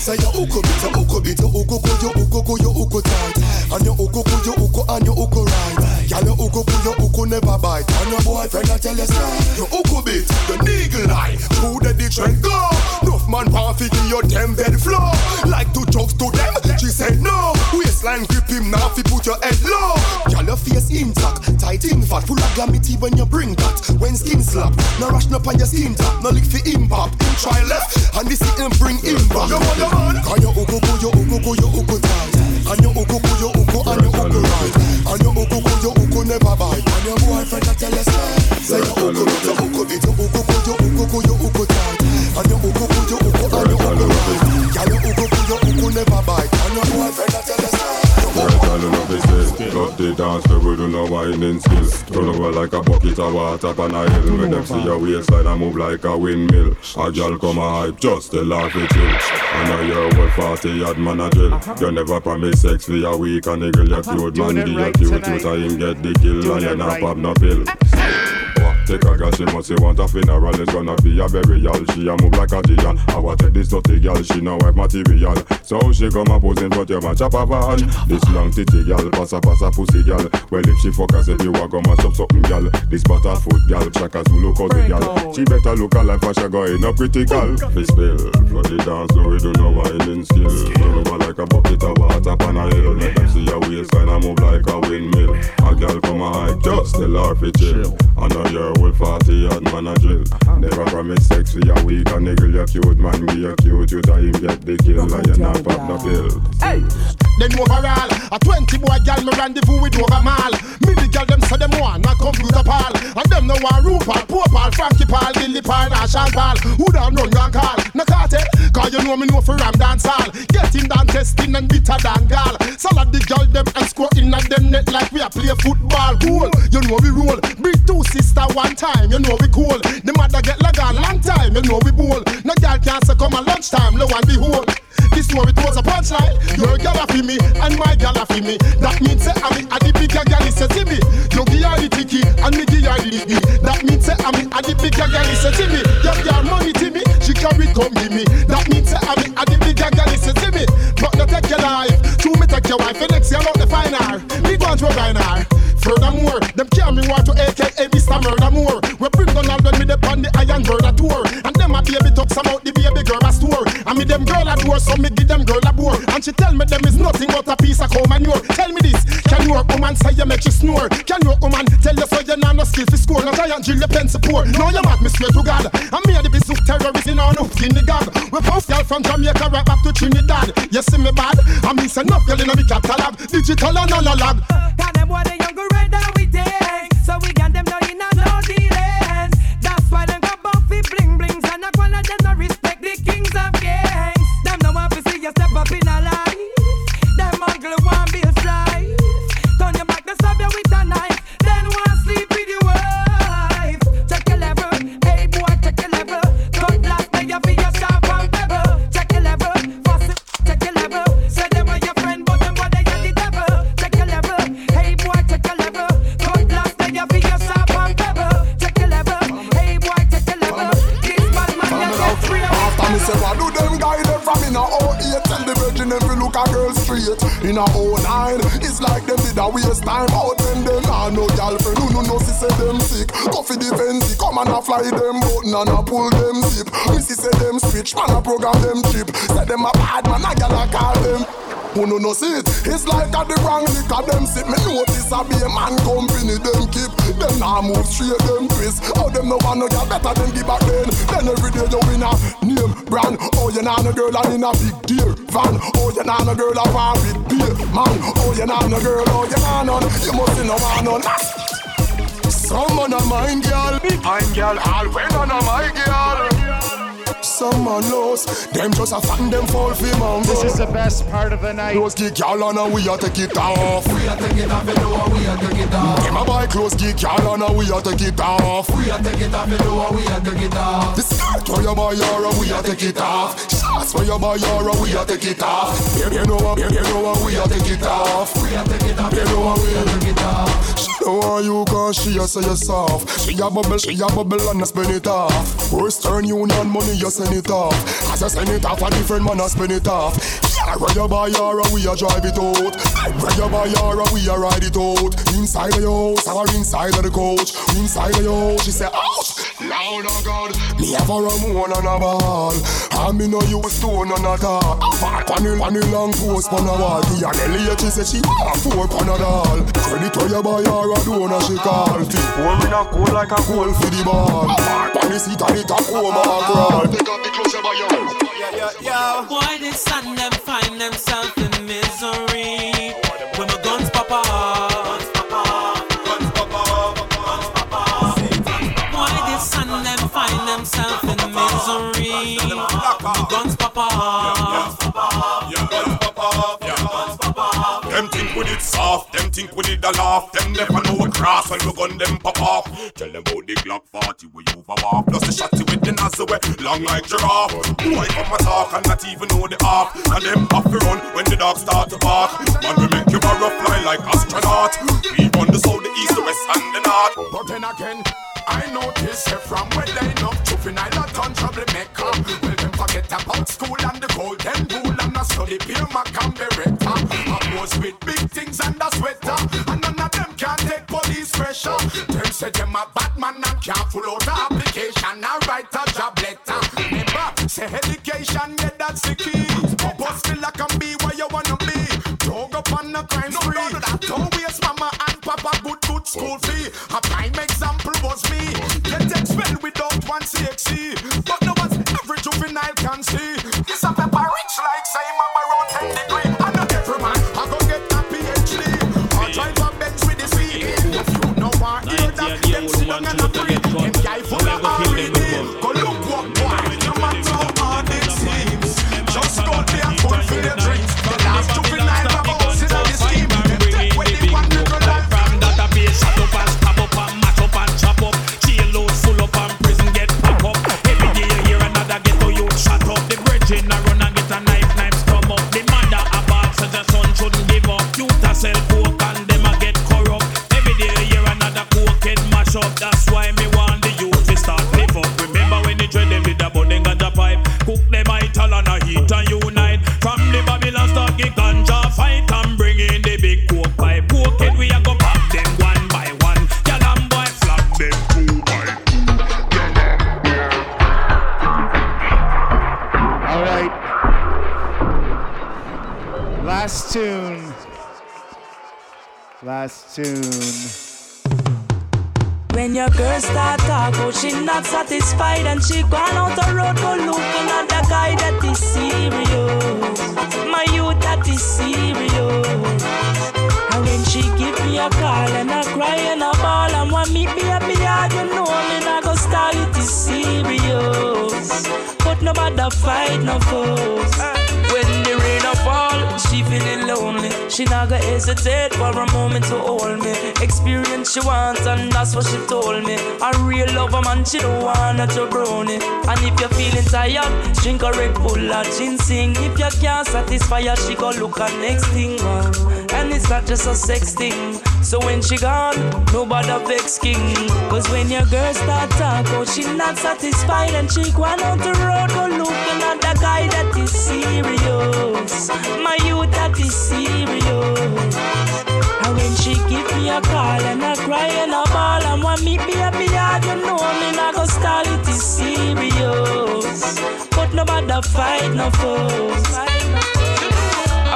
say you uko bit, you uko bit, you uko go, you uko go, you uko tight. And you uko go, you uko and you uko right. Girl, you uko go, you uko never bite. And your boyfriend a tell us you uko bit, the nigga line. Through the ditch and go. Nuff man perfect in your damn bed floor. Like to jokes to them, she said no. Waistline grip him now if you put your head low. Girl, your face intact, tight in fat, full of glamity when you bring that. When skin slap, no rush up on your skin tap, no lick for impact. Him try left, and this hit him bring him back. You want your man? Can you uko go, you uko go, you uko tight. And you uko go, you uko and you uko right. And you uko go, you uko never bite. And your boyfriend that tell us say you uko bit, you uko bit, you uko go, you uko go, you uko tight. And you uko go, you uko and you uko right. Girl, you uko go, you uko never bite. And your boyfriend that tell us love the dance, the rhythm, no winding skills. Turn over like a bucket of water on a hill. When them see your waistline, I move like a windmill. A girl come a hype, just the laugh it chill. I know you're well 40-yard man a drill. You never promise sex for a week and the girl you cute man, the you cute you say him get the kill and you not pop no pill. Take a girl, she must say want a funeral. It's gonna be a burial. She a move like a giant. I want to take this dirty girl. She no wife material. So she come a posing for your man. Chop a van. This long titty girl, passa pussy girl. Well if she fuck us, if you a come and stop something girl. This butter food girl, shaka Zulu cousin girl. She better look alive for she going up critical. This bill, flood the dance, so we do no winding skill. Turn over like a bucket of water pan a hill. Let them see your waistline and move like a windmill. A girl come a high, just tell her for chill. I know you're with 40 and man a drill. Never promise sex for a week and niggle you cute man, be a cute you time get the kill and you not pop the pill. Hey, then overall, a 20 boy gal me rendezvous with over mall. Me the gal them say them want a computer pal. And them no want Rupal, Popal, Frankie Pal, Billy Pal, Ashal Pal. Who don't run and call? No carte, cause you know me know for ram dance hall. Get him down testing and bitter than gal. Salad the gal them and squat in at them net like we a play football. Cool, you know we roll. Big two sister one time, you know we cool. The mother get lagan long time, you know we bowl. No girl can't say come at lunchtime, lo and behold. This story was a punchline. Your girl a fi me and my girl a fi me. That means say I'm a the bigger girl is a Timmy. You give her the ticky and me give her the me. That means say I'm a the bigger girl is a Timmy. Your girl money Timmy, she carry come give me. That means say I'm a the bigger girl is a Timmy. But not take your life, true me take your wife. And next year I'm the final. Me go to a final. Furthermore, them carry me water AKA Mr. Murdermore. We bring Donald when me dey on the Iron Bird a tour. And them a baby talks about the baby girl a store. And me them girl a door, so me give them girl a bore. And she tell me them is nothing but a piece of cow manure. Tell me this, can your woman say you make you snore? Can your woman tell you so you not no skill for score? No giant drill, your pen support. No you mad, me swear to God. And me a the best of terrorists in all of Trinidad. We both girl from Jamaica right back to Trinidad. You see me bad? And me say no girl in me catalog. Digital and analog. Got them what they young girl right now we take. So we got them now in a no dealings. That's why them got buffy bling blings. And I wanna just not respect the kings of gangs. Them no one to see you step up in a life. Them ugly one bill fly. Turn your back, they stab you with a knife. Then one sleep with your wife. Check your level, hey boy, check your level. Cut last day you feel yourself on pebble. Check your level, fast it, check your level. Say them are your friend, but them boy they are the devil. Check your level, hey boy, check your level. Cut last day you feel yourself on pebble. Check your level, hey boy, check your level. This bad man you get free. After me say what do them guys them from in a O8 and the virgin if you look a girl straight in a O9. It's like them did a waste time out and them I no girlfriend. No she say them sick. Go for the fancy, come and a fly them button and a pull them zip. Missy say them switch, man a program them chip. Say them a bad man, a gal a call them. Who no see it? It's like that the wrong liquor them sit. Me notice I be a man company them keep. Them now move straight them twist. How them no want to get better than give back then. Then every day you win a name brand. Oh you know no girl and in a big deal van. Oh you know no girl I want with beer man. Oh you know no girl, oh you know none. You must know one on. Some man a mine girl, I'm girl, all when on a my girl. Some are lost, them just a fan, them fall for money. This is the best part of the night. Close geek y'all on and we are take it off. We are take it off, you know, we are take it off. Them a buy close geek y'all on and we are take it off. We are take it off, you know, we are take it off. The skirt where you buy your we are take it off. Shots where you buy your we are take it off. You know, we are take it off. We are take it off, you know, we are take it off. She know how you cause she a say you soft. She a bubble and a spin it off. First turn union money you send it off. As I send it off a different man I spin it off. Yeah, where you buy your we a drive it out. Where you buy your we a ride it out. Inside of your house or inside of the coach. Inside of your house she say ouch. Loud oh God, me have a rum one and a ball. And me no use stone and a tall. Pan a long post pan a wall. The Anneliet she say she want four pan a doll. Credit where you buy your a down and she call. Tip one in a cold like a goal for the ball. Pan the seat and it a coma a crawl. Take up the clothes you buy your house. Yeah. Why they stand them find themselves in misery? When my guns pop off. Themselves in misery. Guns pop off. Guns pop off. Them think we did soft. Them think we did a laugh. Them never know a cross when we gun them pop off. Tell them about the Glock 40 we over off. Plus the shotty with the nozzle long like giraffe. Why come a talk and not even know the arc? And them off the run when the dogs start to bark. Man we make you barra fly like astronaut. We run the south, the east, the west and the north. But then again I notice here from when they enough choopin' I lot on trouble maker. Well, them forget about school and the golden rule and a study beer mac and beretta. I was with big things and a sweater, and none of them can take police pressure. Them say them a bad man and can't follow the application and write a job letter. Remember, say education, yeah, that's the key. But still I can be where you wanna be. Don't go on a crime spree. Don't waste mama and papa good school fee. A prime example was me. Get expelled without one CXC. But no one's every juvenile can see. This a pepper rich like same up around 10 degree. And not every man I go get a PhD. I drive a Benz with the CE. If you know I hear that, them sit down and a free. Them guy full of R.E.D. Go look what boy, no matter how hard it seems. Just go there and fulfill your dreams. The last juvenile rebels in the scheme. Them take when they want to go like from database. Shut up and stop up and match up and chop up. Jailhouse full up and prison get pop up. Every day you hear another ghetto youth shut up. The bridging a run and get a knife come up. The mother a bad such a son shouldn't give up. Youth a sell coke and them a get corrupt. Every day you hear another coke head mash up. That's why me want the youth to start live up. Remember when they dread them with a bundling and a pipe. Cook them ital and a heat and unite. From the Babylon stock it ganja fight and bring in the big coke pipe. Coke head we a go pop them one by one. Yalam boy flop them 2 by 2. Alright. Last tune. When your girl start talk, oh, she not satisfied and she gone out the road go looking at the guy that is serious. My youth that is serious. And when she give me a call and I cry and I ball and want me be happy, you know me not go start it is serious. But nobody fight no foes. When the rain a fall, she feeling lonely. She not gonna hesitate for a moment to hold me. Experience she wants and that's what she told me. A real lover man, she don't want a jabroni. And if you're feeling tired, drink a Red Bull or ginseng. If you can't satisfy her, she go look at next thing. And it's not just a sex thing. So when she gone, nobody vex king. Cause when your girl start talk, oh, she not satisfied and she gone on the road go looking at the guy that is serious. My youth that is serious. And when she give me a call and I cry and I ball and want me be happy, you know me not go stall it is serious. But nobody fight no foes. I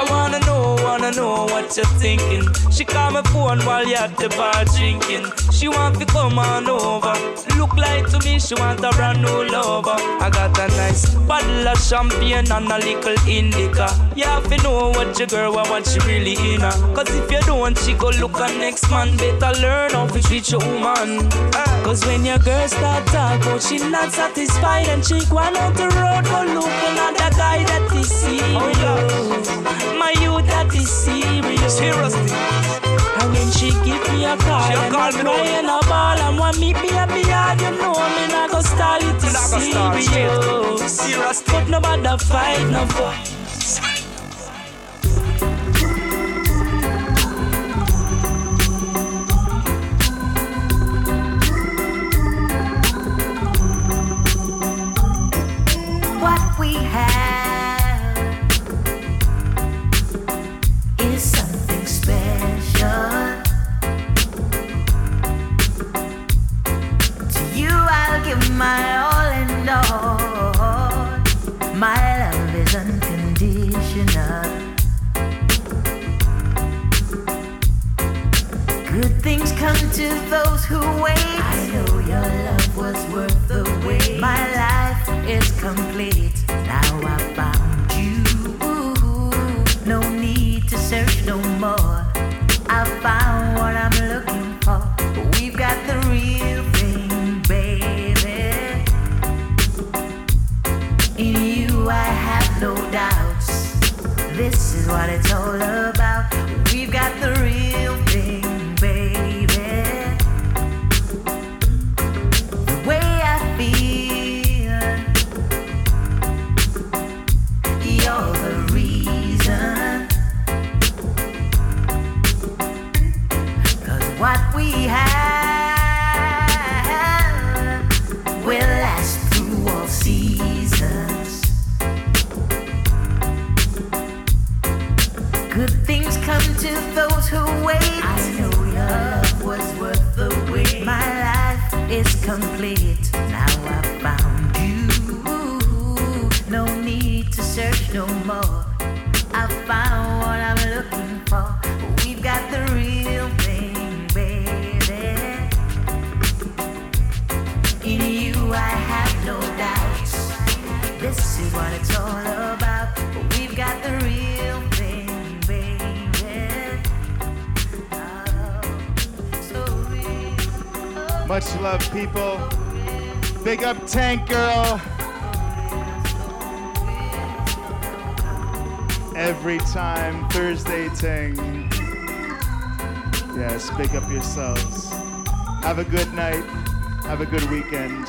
wanna know wanna know what you're thinking. She call my phone while you're at the bar drinking. She want to come on over. Look like to me, she want a brand new lover. I got a nice bottle of champagne and a little indica. You have to know what your girl want, what she really in her. Cause if you don't, she go look at next man. Better learn how to treat your woman. Cause when your girl start talk, oh, she not satisfied and she want out the road, go looking at the guy that is serious. Oh, yeah. My youth that is serious. Seriously. And when she give me a call, she and I cry and I ball and want me be happy, you know me not go stall it is serious. Seriously. But nobody fight no fight. Much love, people. Big up Tank Girl. Every time, Thursday Ting. Yes, big up yourselves. Have a good night. Have a good weekend.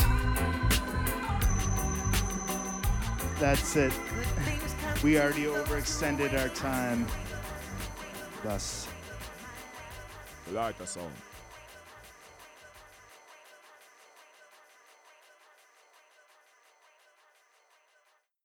That's it. We already overextended our time. Thus. Like a song.